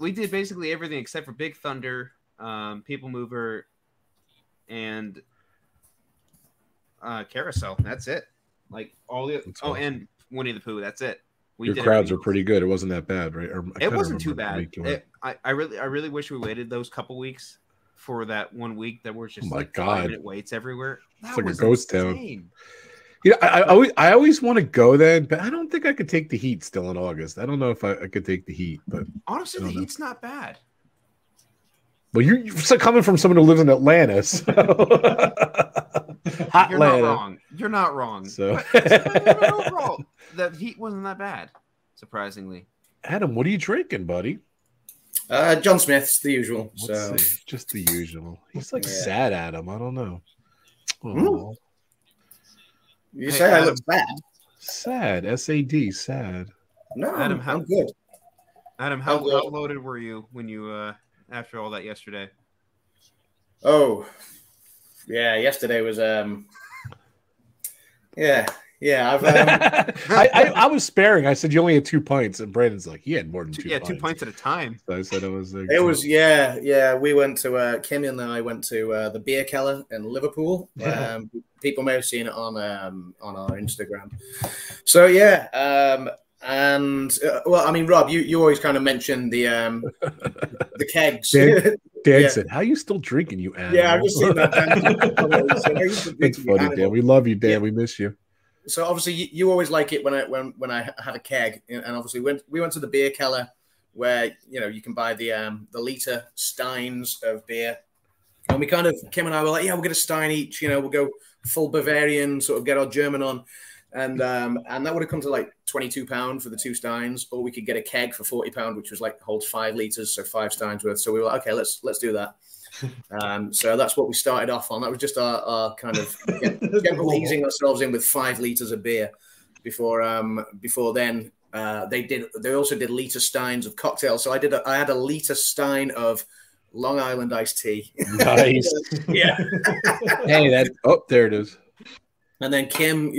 We did basically everything except for Big Thunder, people mover, and carousel. That's it. Like all the and Winnie the Pooh. That's it. Your crowds were pretty good. It wasn't that bad, right? It wasn't too bad. I really wish we waited those couple weeks for that 1 week that we're just like 5 minute waits everywhere. It's like a ghost town. You know, I always want to go then, but I don't think I could take the heat still in August. I don't know if I could take the heat, but honestly, the heat's not bad. Well, you're coming from someone who lives in Atlanta, so hot. You're not wrong. So but overall, the heat wasn't that bad, surprisingly. Adam, what are you drinking, buddy? John Smith's the usual. Just the usual. He's like sad, Adam. I don't know. Oh. You say Adam, I look bad. Sad. S-A-D. Sad. No, Adam, I'm good. Adam, how loaded were you when you after all that yesterday? Oh, yeah. Yesterday was yeah. I was sparing. I said you only had 2 pints, and Brandon's like he had more than 2 pints. Yeah, 2 pints at a time. So I said it was. Like, it was. We went to Kim and I went to the Beer Keller in Liverpool. People may have seen it on our Instagram. So yeah, and well, I mean, Rob, you always kind of mentioned the kegs. Dan said, "How are you still drinking, you animal?" Yeah, I've just seen that. It's funny, Dan. We love you, Dan. Yeah. We miss you. So obviously, you always like it when I have a keg, and obviously we went to the Beer Keller, where you know you can buy the liter steins of beer, and we kind of Kim and I were like, yeah, we'll get a stein each. You know, we'll go full Bavarian, sort of get our German on, and that would have come to like £22 for the 2 steins, or we could get a keg for £40, which was like holds 5 liters, so 5 steins worth. So we were like, okay, let's do that. So that's what we started off on. That was just our kind of easing ourselves in with 5 liters of beer. Before then, they also did liter steins of cocktails. So I had a liter stein of Long Island iced tea. Nice. Yeah. Hey, that's there it is. And then Kim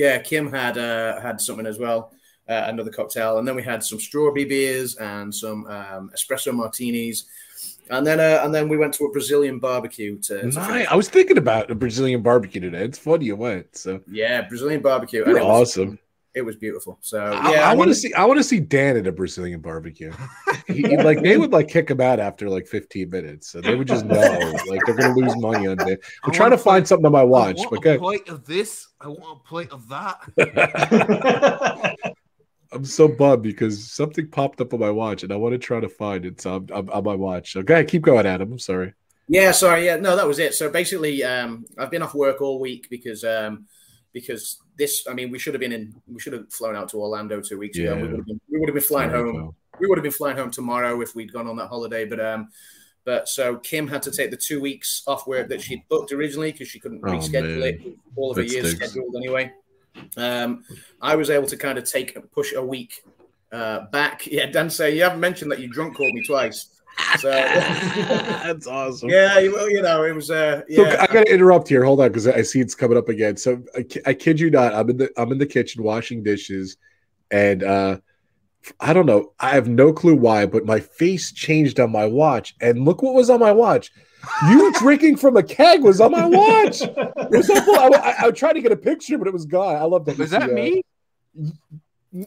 had something as well, another cocktail. And then we had some strawberry beers and some espresso martinis. And then we went to a Brazilian barbecue. I was thinking about a Brazilian barbecue today. It's funny you went. So yeah, Brazilian barbecue. It was awesome. It was beautiful. So yeah, I want to see Dan at a Brazilian barbecue. Like they would like kick him out after like 15 minutes. So they would just know like they're going to lose money on Dan. I'm trying to find something on my watch. I want a plate of this. I want a plate of that. I'm so bummed because something popped up on my watch and I want to try to find it. So I'm on my watch. Okay, keep going, Adam. I'm sorry. Yeah, sorry. Yeah, no, that was it. So basically, I've been off work all week because. We should have flown out to Orlando 2 weeks ago. We would have been flying home. Well. We would have been flying home tomorrow if we'd gone on that holiday. But so Kim had to take the 2 weeks off work that she'd booked originally because she couldn't reschedule it. All of her years scheduled anyway. I was able to kind of push a week back. Yeah, Dan, you haven't mentioned that you drunk called me twice. So that's awesome. Yeah, you know, it was. Yeah. Look, I gotta interrupt here. Hold on, because I see it's coming up again. So I kid you not, I'm in the kitchen washing dishes, and I don't know. I have no clue why, but my face changed on my watch, and look what was on my watch. You drinking from a keg was on my watch. It was so cool. I tried to get a picture, but it was gone. I love that. Was that me?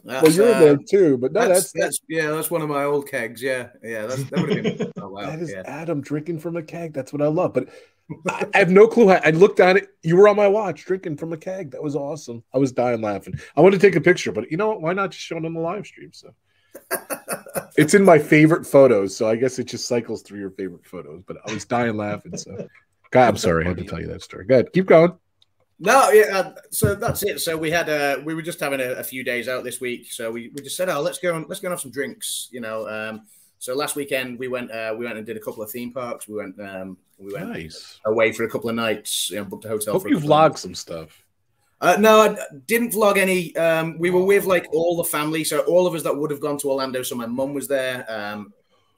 Well, you're in there too, but no, that's yeah, that's one of my old kegs. Yeah, yeah, that would have been. Oh, wow. That is yeah. Adam drinking from a keg. That's what I love. But I have no clue. I looked at it. You were on my watch drinking from a keg. That was awesome. I was dying laughing. I wanted to take a picture, but you know what? Why not just show it on the live stream? So it's in my favorite photos. So I guess it just cycles through your favorite photos. But I was dying laughing. So, God, I'm sorry I had to tell you that story. Go ahead, keep going. No, yeah. So that's it. So we had we were just having a few days out this week. So we just said, oh, let's go and have some drinks, you know. So last weekend we went and did a couple of theme parks. We went nice. Away for a couple of nights. You know, booked a hotel. Hope you vlogged some stuff. No, I didn't vlog any. We were with like all the family, so all of us that would have gone to Orlando. So my mum was there.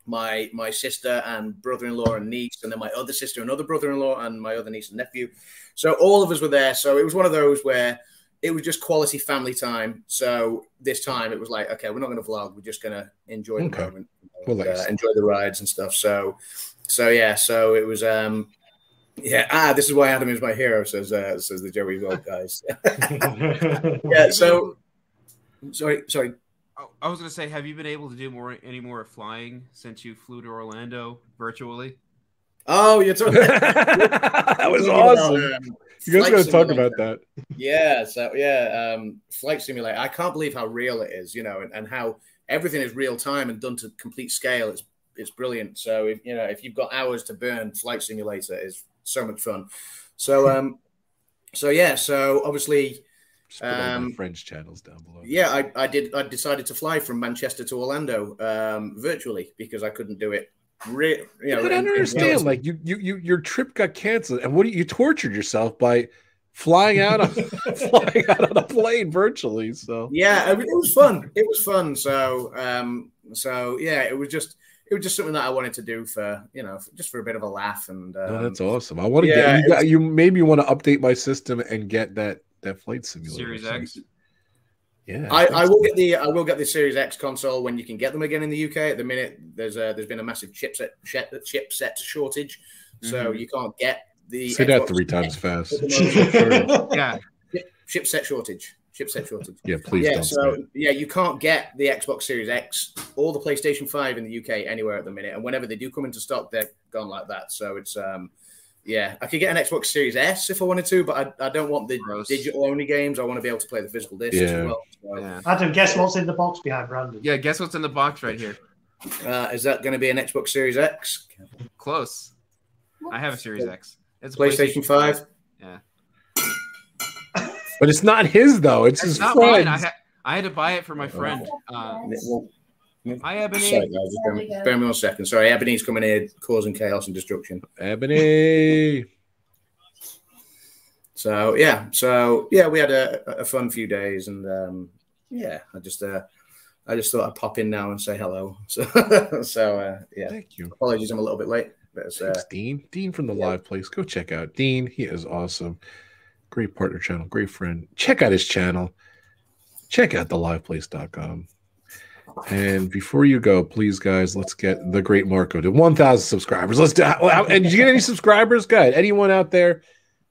My sister and brother-in-law and niece, and then my other sister and other brother-in-law and my other niece and nephew. So all of us were there. So it was one of those where it was just quality family time. So this time it was like, okay, we're not going to vlog. We're just going to enjoy the moment, and, enjoy the rides and stuff. So yeah. So it was, yeah. Ah, this is why Adam is my hero, says the Joey's old guys. Yeah. So sorry. I was going to say, have you been able to do any more flying since you flew to Orlando virtually? Oh, you're talking. That was awesome. You guys got to talk about that. Yeah. So yeah, Flight Simulator. I can't believe how real it is, you know, and how everything is real time and done to complete scale. It's brilliant. So if, you know, if you've got hours to burn, Flight Simulator is so much fun. So yeah. So obviously. Just put all the French channels down below. Yeah, I decided to fly from Manchester to Orlando virtually because I couldn't do it. I don't understand. Like your trip got canceled, and you tortured yourself by flying out on a plane virtually. So yeah, I mean, it was fun. It was fun. So yeah, it was just something that I wanted to do for, you know, just for a bit of a laugh. And no, that's awesome. I want to get you maybe want to update my system and get that. That Flight Simulator Series X. Yeah, I will get the Series X console when you can get them again in the UK. At the minute, there's been a massive chipset shortage, so you can't get the. Say Xbox that three times fast. Yeah, chipset shortage. Yeah, please. Yeah, don't you can't get the Xbox Series X or the PlayStation 5 in the UK anywhere at the minute, and whenever they do come into stock, they're gone like that. So it's yeah, I could get an Xbox Series S if I wanted to, but I don't want the digital-only games. I want to be able to play the physical disc as well. So. Yeah. Adam, guess what's in the box behind Brandon? Yeah, guess what's in the box right here. Is that going to be an Xbox Series X? Close. What? I have a Series X. It's PlayStation 5. Yeah. But it's not his, though. It's his friend. I had to buy it for my friend. Hi, Ebony. Bear me 1 second. Sorry, Ebony's coming here causing chaos and destruction. Ebony. So yeah, we had a fun few days, and yeah, I just thought I'd pop in now and say hello. So yeah. Thank you. Apologies, I'm a little bit late. But thanks, Dean. Dean from the Live Place. Go check out Dean. He is awesome. Great partner channel. Great friend. Check out his channel. Check out theliveplace.com. And before you go, please, guys, let's get the great Marco to 1,000 subscribers. Let's do. And did you get any subscribers? Good. Anyone out there?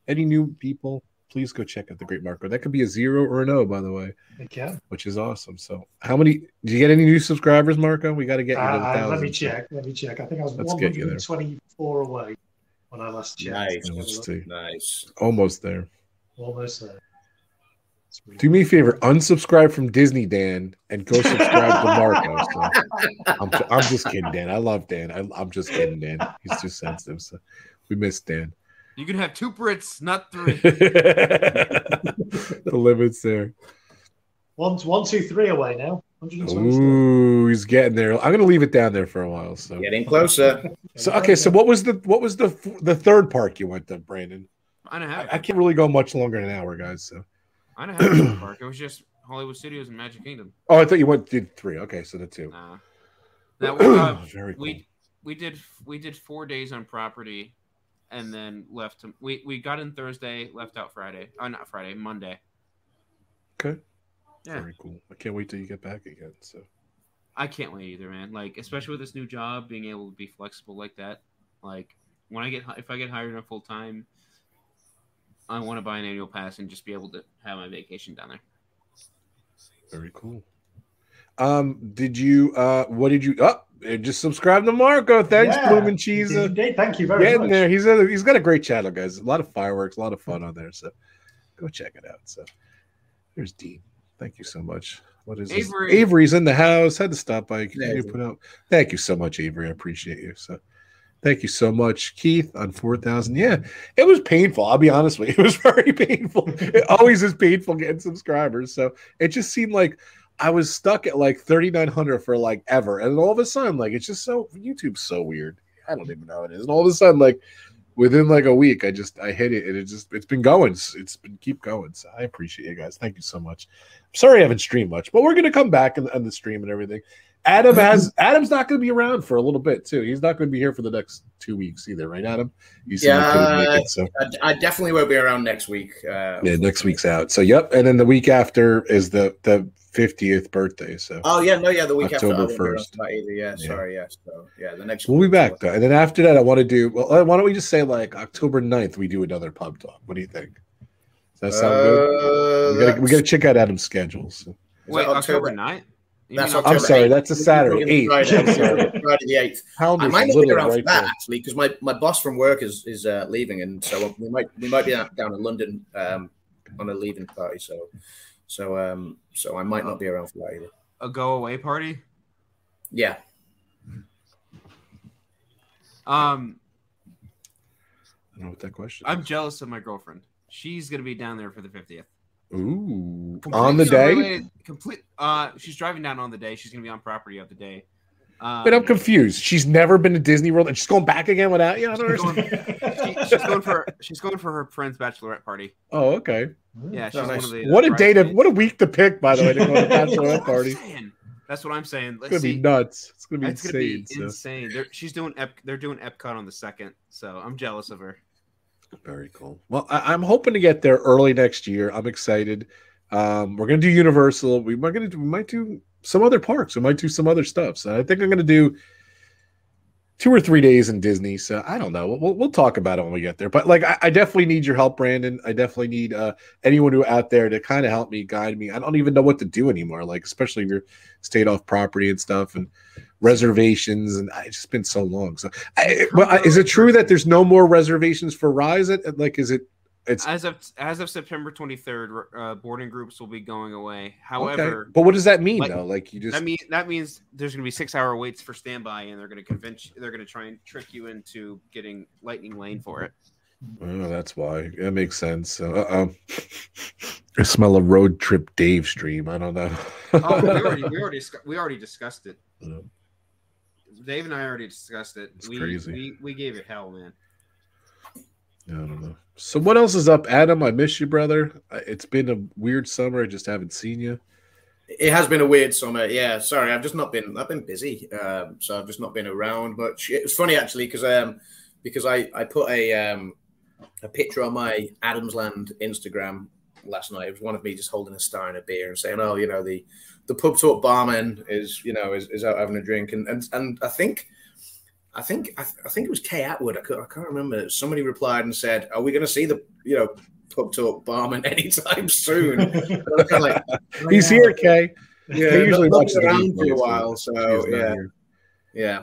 Any new people? Please go check out the great Marco. That could be a 0 or an O, by the way. Okay. Which is awesome. So, how many? Did you get any new subscribers, Marco? We got to get you to 1,000. Let me check. I think I was 124 away when I last checked. Nice. Let's see. Nice. Almost there. Do me a favor, unsubscribe from Disney, Dan, and go subscribe to Marco. So I'm just kidding, Dan. I love Dan. I'm just kidding, Dan. He's too sensitive. So we miss Dan. You can have 2 Brits, not 3. The limit's there. 123 away now. Ooh, he's getting there. I'm gonna leave it down there for a while. So getting closer. So okay. So what was the third park you went to, Brandon? I can't really go much longer than an hour, guys. So. I don't have a park. It was just Hollywood Studios and Magic Kingdom. Oh, I thought you went to 3. Okay, so the 2. Nah. That was, very cool. we did 4 days on property, and then left. We got in Thursday, left out Friday. Oh, not Friday, Monday. Okay. Yeah. Very cool. I can't wait till you get back again. So. I can't wait either, man. Like, especially with this new job, being able to be flexible like that. Like, when if I get hired on full time, I want to buy an annual pass and just be able to have my vacation down there. Very cool. Did you? What did you? Oh, just subscribe to Marco. Thanks, Bloom and Cheese. Thank you very much. Getting there. He's got a great channel, guys. A lot of fireworks, a lot of fun on there. So go check it out. So there's Dean. Thank you so much. What is Avery? This? Avery's in the house. Had to stop by. Continue to put out. Thank you so much, Avery. I appreciate you. So. Thank you so much, Keith, on 4,000. Yeah, it was painful. I'll be honest with you. It was very painful. It always is painful getting subscribers. So it just seemed like I was stuck at like 3,900 for like ever. And all of a sudden, like, it's just so, YouTube's so weird. I don't even know how it is. And all of a sudden, like, within like a week, I hit it. And it's been going. It's been keep going. So I appreciate you guys. Thank you so much. I'm sorry I haven't streamed much, but we're going to come back on the stream and everything. Adam's not going to be around for a little bit too. He's not going to be here for the next 2 weeks either, right, Adam? I definitely won't be around next week. Next week's out. So yep, and then the week after is the 50th birthday. So the week October 1st. The next we'll be back though, and then after that, I want to do. Well, why don't we just say like October 9th? We do another pub talk. What do you think? Does that sound good? We got to check out Adam's schedules. So. Wait, October 9th? I'm sorry, 8th. That's a Saturday. Friday the 8th. I might not be around for that, actually, because my boss from work is leaving, and so we might be down in London on a leaving party. So I might not be around for that either. A go away party? Yeah. I don't know what that question is. I'm jealous of my girlfriend. She's gonna be down there for the 50th. Ooh, on the day? Complete. She's driving down on the day. She's going to be on property of the day. But I'm confused. She's never been to Disney World, and she's going back again without you. I don't understand. She's going for her friend's bachelorette party. Oh, okay. Yeah, she's one of the, what a day to, what a week to pick, by the way, to go to a bachelorette party. That's what I'm saying. Let's it's going to be nuts. It's going to be insane. They're doing Epcot on the 2nd, so I'm jealous of her. Very cool. Well, I'm hoping to get there early next year. I'm excited. We're going to do Universal. We might do some other parks. We might do some other stuff. So I think I'm going to do 2 or 3 days in Disney. So I don't know. We'll talk about it when we get there. But like, I definitely need your help, Brandon. I definitely need anyone who out there to kind of help me, guide me. I don't even know what to do anymore. Like, especially if you're stayed off property and stuff, and reservations, and it's just been so long. So, is it true that there's no more reservations for Rise? It's as of September 23rd, boarding groups will be going away. However, okay. But what does that mean though? Like that means there's going to be 6-hour waits for standby, and they're going to they're going to try and trick you into getting Lightning Lane for it. Oh, that's why. That makes sense. I smell a road trip Dave stream. I don't know. We already discussed it. Yeah. Dave and I already discussed it. It's crazy. We gave it hell, man. I don't know. So what else is up, Adam? I miss you, brother. It's been a weird summer. I just haven't seen you. It has been a weird summer. Yeah, sorry. I've been busy. So I've just not been around much. It was funny actually because I put a picture on my Adam's Land Instagram last night. It was one of me just holding a star and a beer and saying, "Oh, you know, the pub talk barman is out having a drink," and I think it was Kay Atwood. I can't remember. Somebody replied and said, "Are we going to see the pub talk barman anytime soon?" And I was kind of like, oh, he's here, Kay. Yeah, he usually looks around for a while. So yeah.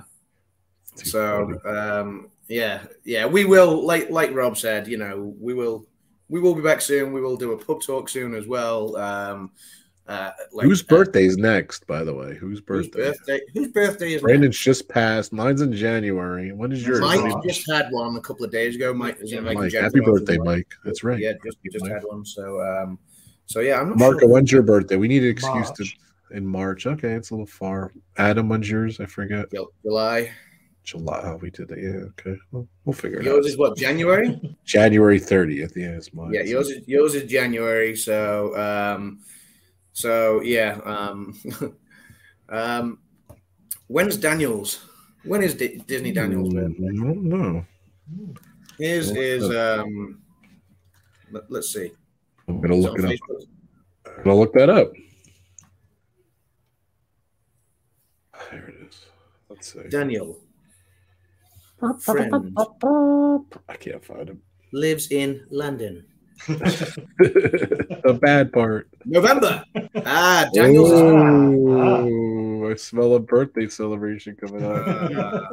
So yeah. We will, like Rob said, we will be back soon. We will do a pub talk soon as well. Whose birthday is next, by the way? Whose birthday is Brandon's next? Just passed. Mine's in January. When is yours? Mike just had one a couple of days ago. Mike, happy birthday, Mike. That's right. Yeah, just had one. So, I'm not Marco, sure. When's your birthday? We need an excuse in March. Okay, it's a little far. Adam, when's yours? I forget. July. Oh, we did that. Yeah. Okay. Well, we'll figure it out. Yours is what? January. January 30th. Yeah, it's mine. Yeah, yours is January. So. When's Daniel's? When is Disney Daniels? I don't know. His is let's see. I'm gonna look it up. I'm gonna look that up. There it is. Let's see. Daniel. Friend. I can't find him. Lives in London. The bad part. November. Ah, Daniel's. Oh, I smell a birthday celebration coming up.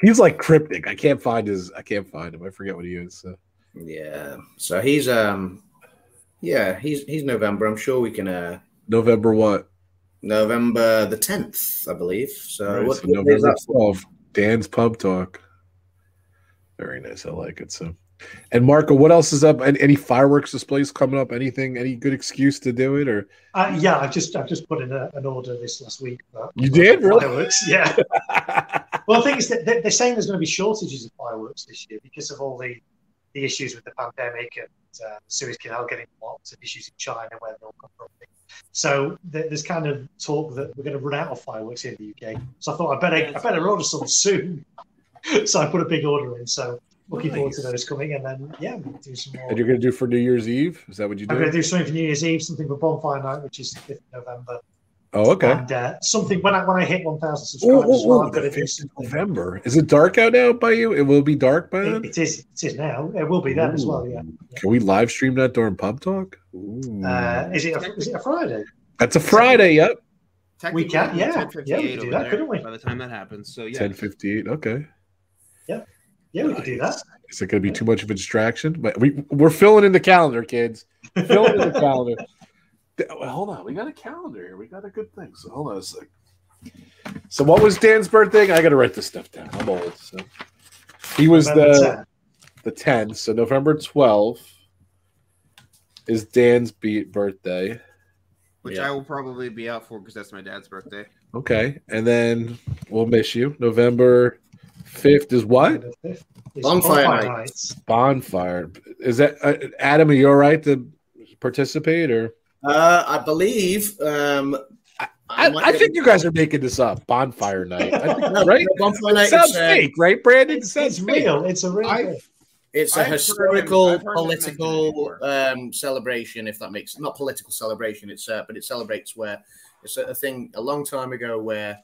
He's like cryptic. I can't find him. I forget what he is. So. Yeah. So he's yeah, he's November. I'm sure we can. November what? November the 10th, I believe. So, right, so November 12th. Dan's Pub Talk. Very nice. I like it. So, and Marco, what else is up? Any fireworks displays coming up? Anything? Any good excuse to do it? Or yeah, I've just put in an order this last week. You did really? Fireworks, yeah. Well, the thing is that they're saying there's going to be shortages of fireworks this year because of all the issues with the pandemic and Suez Canal getting blocked and issues in China where they all come from. So there's kind of talk that we're going to run out of fireworks here in the UK. So I thought I better order some soon. So I put a big order in. So looking forward to those coming, and then yeah, we'll do some more. And you're going to do for New Year's Eve? Is that what you do? I'm going to do something for New Year's Eve, something for Bonfire Night, which is the 5th of November. Oh, okay. And something when I hit 1,000 subscribers, I'm going to do something. November. Is it dark out now by you? It will be dark by then. It is now. It will be then as well. Yeah. Can we live stream that during Pub Talk? Ooh. Is it a Friday? That's a Friday. Yep. We can. Yeah. Yeah. We could do that, couldn't we? By the time that happens, so yeah. 10:58. Okay. Yeah. Yeah, we could do that. Is it going to be too much of a distraction? But we're filling in the calendar, kids. Filling in the calendar. Hold on, we got a calendar here. We got a good thing. So hold on a sec. So what was Dan's birthday? I got to write this stuff down. I'm old. So he was the 10th. So November 12th is Dan's birthday, which I will probably be out for because that's my dad's birthday. Okay, and then we'll miss you. November 5th is what? Bonfire night. Bonfire. Is that Adam? Are you all right to participate or? I believe. I think you guys are making this up. Bonfire night, I think, right? Bonfire night sounds fake, right, Brandon? It's real. It's a real. It's a historical, political celebration, if that makes sense. Not political celebration. It's but it celebrates where it's a thing a long time ago where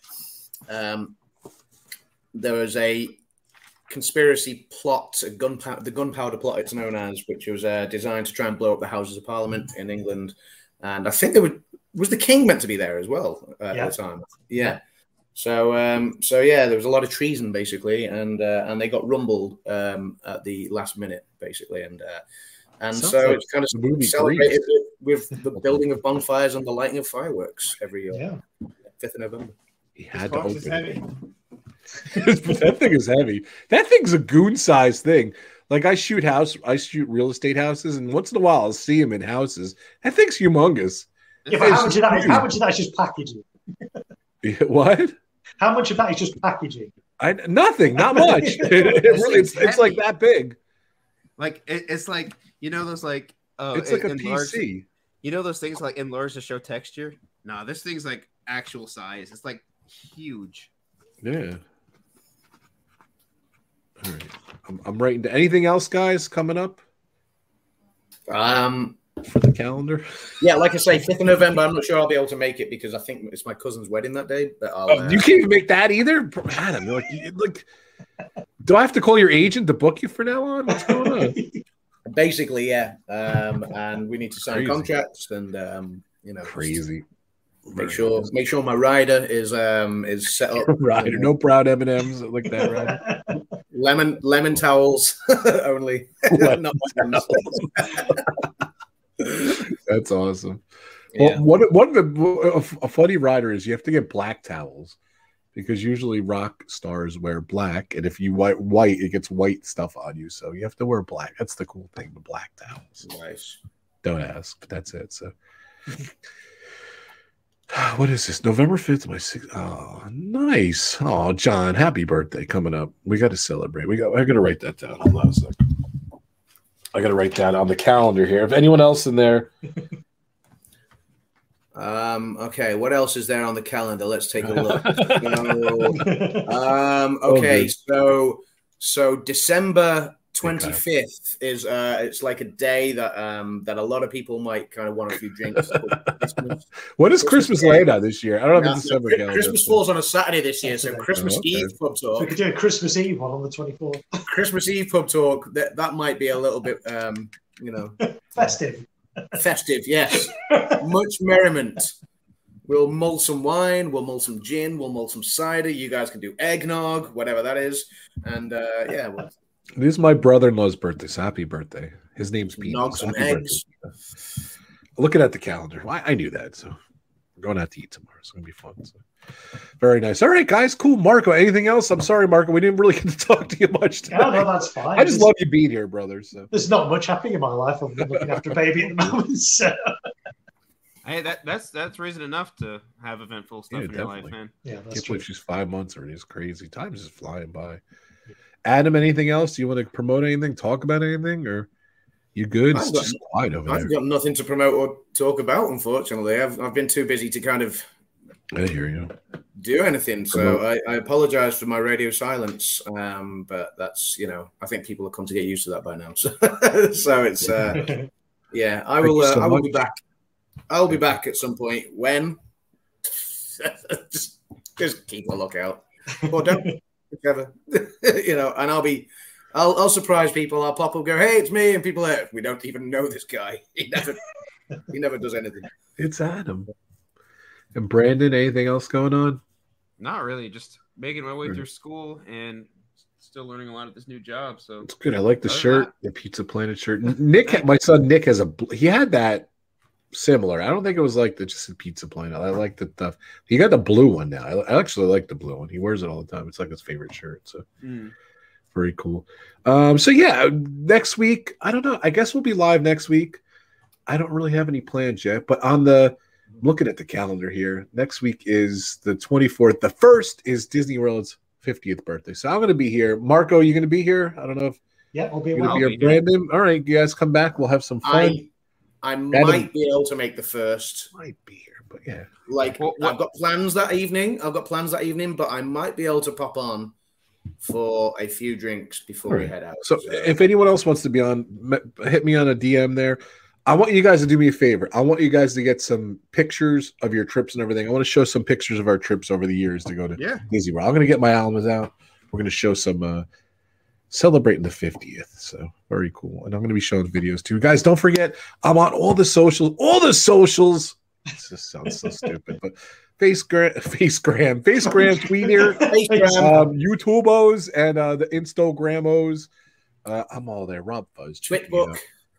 there was a conspiracy plot, the gunpowder plot, it's known as, which was designed to try and blow up the Houses of Parliament in England. And I think there was the king meant to be there as well at the time. Yeah. So yeah, there was a lot of treason basically, and they got rumbled at the last minute basically, and so like it's kind of celebrated with the building of bonfires and the lighting of fireworks every year. Yeah. 5th of November. He had to open. That thing is heavy. That thing's a goon-sized thing. Like I shoot real estate houses, and once in a while I'll see them in houses. That thing's humongous. Yeah, but how much of that is just packaging? What? How much of that is just packaging? Nothing, not much. It's like that big. Like it's like those like it's like a PC. Those things like enlarge to show texture. No, this thing's like actual size. It's like huge. Yeah. All right. I'm writing. Anything else, guys, coming up? For the calendar? Yeah, like I say, 5th of November. I'm not sure I'll be able to make it because I think it's my cousin's wedding that day. But you can't even make that either? Adam, like, do I have to call your agent to book you for now on? What's going on? Basically, yeah. And we need to sign contracts and, Crazy. Make sure my rider is set up. Rider, no proud M&Ms like that, right? Lemon towels only. Not That's awesome. Well, yeah. A funny rider is you have to get black towels because usually rock stars wear black, and if you wear white, it gets white stuff on you. So you have to wear black. That's the cool thing. The black towels. Nice. Don't ask, but that's it. So. What is this? November 5th, my 6th. Oh, nice. Oh, John, happy birthday coming up. We got to celebrate. I got to write that down. Hold on a second. I got to write that on the calendar here. If anyone else in there Okay, what else is there on the calendar? Let's take a look. Okay, so December 25th is it's like a day that that a lot of people might kind of want a few drinks. What is Christmas laid out this year? I don't know if it's December. Christmas falls on a Saturday this year, so Christmas Eve pub talk. So we could do a Christmas Eve one on the 24th. Christmas Eve pub talk. That might be a little bit, festive. Festive, yes. Much merriment. We'll mull some wine, we'll mull some gin, we'll mull some cider. You guys can do eggnog, whatever that is. And yeah, well. This is my brother-in-law's birthday. So happy birthday. His name's Pete. Nogs and eggs. Looking at the calendar. I knew that. So we're going out to eat tomorrow. It's going to be fun. So. Very nice. All right, guys. Cool. Marco, anything else? I'm sorry, Marco. We didn't really get to talk to you much tonight. No, that's fine. I just love you being here, brother. So. There's not much happening in my life. I'm looking after a baby at the moment. So. Hey, that's reason enough to have eventful stuff in your life, man. Yeah, that's can't believe she's 5 months already. It's crazy. Time's just flying by. Adam, anything else? Do you want to promote anything, talk about anything, or you good? It's just quiet over there. I've got nothing to promote or talk about, unfortunately. I've been too busy to kind of do anything. So I apologize for my radio silence. But that's, I think people have come to get used to that by now. So, so it's, yeah, I will be back. I'll be back at some point. When? just keep a lookout. Or don't. Whichever, and I'll surprise people. I'll pop up, go, hey, it's me, and people are, we don't even know this guy. He never does anything. It's Adam. And Brandon, anything else going on? Not really. Just making my way through school and still learning a lot at this new job. So it's good. I like the shirt, the Pizza Planet shirt. Nick, my son Nick had that similar. I don't think it was like just a Pizza Planet. I like the stuff. He got the blue one now. I actually like the blue one. He wears it all the time. It's like his favorite shirt. So very cool. So yeah, next week, I don't know. I guess we'll be live next week. I don't really have any plans yet, but I'm looking at the calendar here. Next week is the 24th. The first is Disney World's 50th birthday. So I'm going to be here. Marco, are you going to be here? I don't know if we'll be here. Brandon. All right, you guys come back. We'll have some fun. I might be able to make the first. Might be here, but yeah. Like, I've got plans that evening. But I might be able to pop on for a few drinks before we head out. So if anyone else wants to be on, hit me on a DM there. I want you guys to do me a favor. I want you guys to get some pictures of your trips and everything. I want to show some pictures of our trips over the years to go to Disney World. I'm going to get my albums out. We're going to show some celebrating the 50th. So very cool. And I'm going to be showing videos too. Guys, don't forget, I'm on all the socials. This just sounds so stupid, but Facegram, Tweener, YouTubos, and the Instagramos. I'm all there. Rob Fuzz. Twitbook.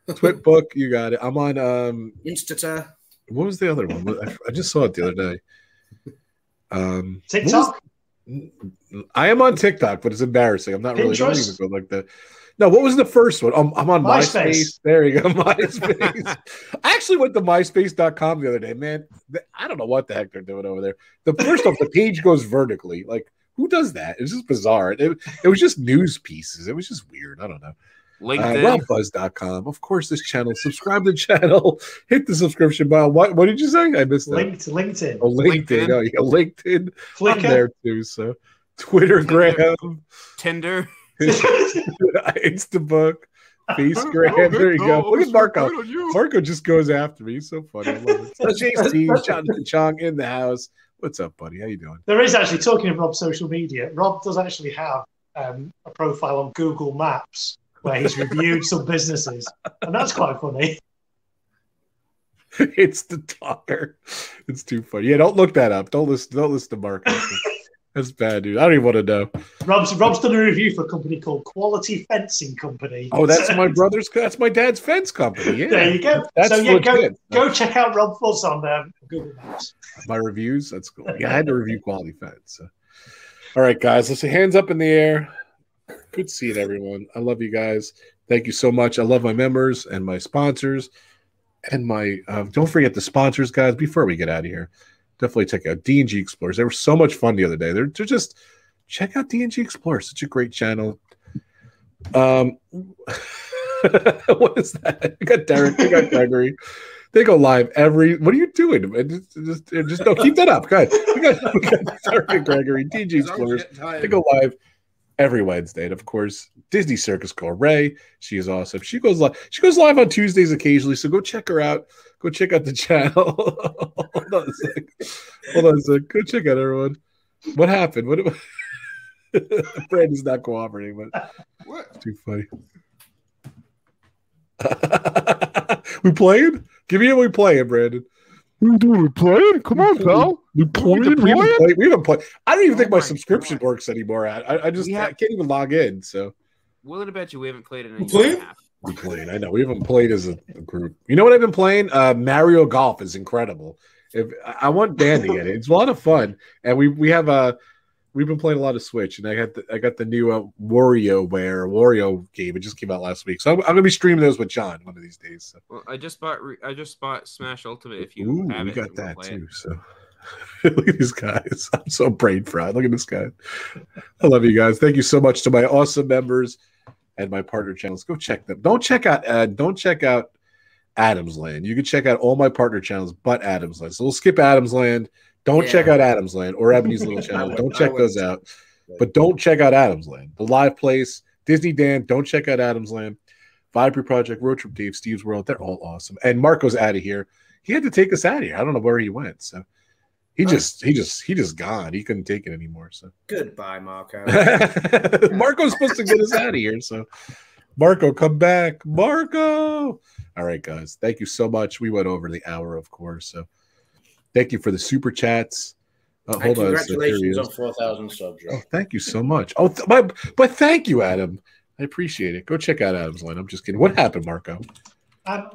Twitbook, you got it. I'm on Instata. What was the other one? I just saw it the other day. TikTok? I am on TikTok, but it's embarrassing. I'm not really don't even go like that. No, what was the first one? I'm on MySpace. There you go, MySpace. I actually went to MySpace.com the other day, man. I don't know what the heck they're doing over there. The first off, the page goes vertically. Like, who does that? It's just bizarre. It was just news pieces. It was just weird. I don't know. Robfuzz.com. Of course, this channel. Subscribe to the channel. Hit the subscription button. What did you say? I missed that. LinkedIn. Oh, LinkedIn. Oh, yeah, LinkedIn. Flickr. I'm there too. So, Twittergram. Tinder. Instabook. Facegram. Oh, there you go. Look at Marco. Marco just goes after me. He's so funny. I love it. JC, Jonathan Chong in the house. What's up, buddy? How you doing? There is actually, talking of Rob's social media, Rob does actually have a profile on Google Maps, where he's reviewed some businesses. And that's quite funny. It's the talker. It's too funny. Yeah, don't look that up. Don't listen to Mark. That's bad, dude. I don't even want to know. Rob's done a review for a company called Quality Fencing Company. Oh, that's that's my dad's fence company. Yeah. There you go. That's go check out Rob Fuzz on Google Maps. My reviews? That's cool. Yeah, I had to review Quality Fence. So. All right, guys. Let's see. Hands up in the air. Good seeing everyone. I love you guys. Thank you so much. I love my members and my sponsors and my don't forget the sponsors, guys. Before we get out of here, definitely check out D&G Explorers. They were so much fun the other day. They're just check out D&G Explorers. Such a great channel. What is that? We got Derek. We got Gregory. They go live every. What are you doing? Just no. Keep that up, guys. We got Sarah Gregory, DG Explorers. They go live every Wednesday, and of course, Disney Circus Girl Ray. She is awesome. She goes live. She goes live on Tuesdays occasionally. So go check her out. Go check out the channel. Hold on a second. Go check out everyone. What happened? Brandon's not cooperating, but it's too funny. We playing? Give me a we playing, Brandon. We playing? Come on, pal. We playing? We haven't played. I don't even think my subscription works anymore. I can't even log in. So, willing to bet you we haven't played in a year and a half. We playing. I know we haven't played as a group. You know what I've been playing? Mario Golf is incredible. If I want Dan to get it, it's a lot of fun. And we've been playing a lot of Switch, and I got the new WarioWare game. It just came out last week, so I'm gonna be streaming those with John one of these days. So. Well, I just bought Smash Ultimate. If you have it, we got that too. So look at these guys. I'm so brain fried. Look at this guy. I love you guys. Thank you so much to my awesome members and my partner channels. Go check them. Don't check out Adam's Land. You can check out all my partner channels, but Adam's Land. So we'll skip Adam's Land. Don't check out Adam's Land or Ebony's Little Channel. Don't check those out. But don't check out Adam's Land. The Live Place, Disney Dan, don't check out Adam's Land. Vibery Project, Road Trip Dave, Steve's World, they're all awesome. And Marco's out of here. He had to take us out of here. I don't know where he went. So he just gone. He couldn't take it anymore. So goodbye, Marco. Marco's supposed to get us out of here. So Marco, come back. Marco. All right, guys. Thank you so much. We went over the hour, of course. So thank you for the super chats. Hold on. Congratulations on 4,000 subs. Oh, thank you so much. Oh, but thank you, Adam. I appreciate it. Go check out Adam's Line. I'm just kidding. What happened, Marco? I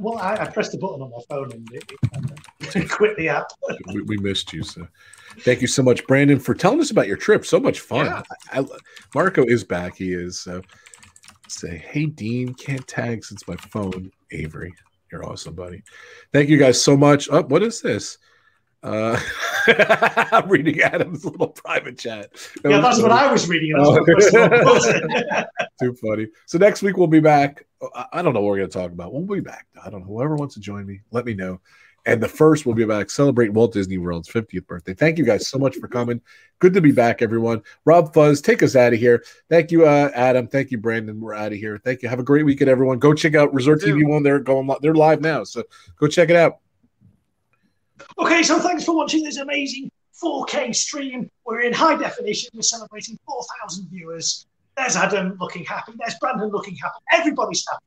pressed a button on my phone and it quit the app. We missed you. So, thank you so much, Brandon, for telling us about your trip. So much fun. Yeah. Marco is back. He is. So. Say, hey, Dean, can't tag since my phone. Avery, you're awesome, buddy. Thank you guys so much. Oh, what is this? I'm reading Adam's little private chat. Yeah, that's what I was reading. Too funny. So next week we'll be back. I don't know what we're going to talk about. We'll be back. I don't know. Whoever wants to join me, let me know. And the first we'll be back. Celebrate Walt Disney World's 50th birthday. Thank you guys so much for coming. Good to be back, everyone. Rob Fuzz, take us out of here. Thank you, Adam. Thank you, Brandon. We're out of here. Thank you. Have a great weekend, everyone. Go check out Resort TV One. They're live now, so go check it out. Okay, so thanks for watching this amazing 4K stream. We're in high definition. We're celebrating 4,000 viewers. There's Adam looking happy. There's Brandon looking happy. Everybody's happy.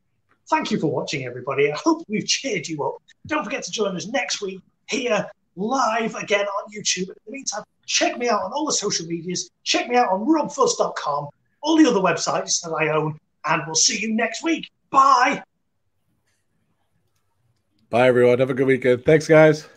Thank you for watching, everybody. I hope we've cheered you up. Don't forget to join us next week here live again on YouTube. In the meantime, check me out on all the social medias. Check me out on robfuzz.com, all the other websites that I own, and we'll see you next week. Bye. Bye, everyone. Have a good weekend. Thanks, guys.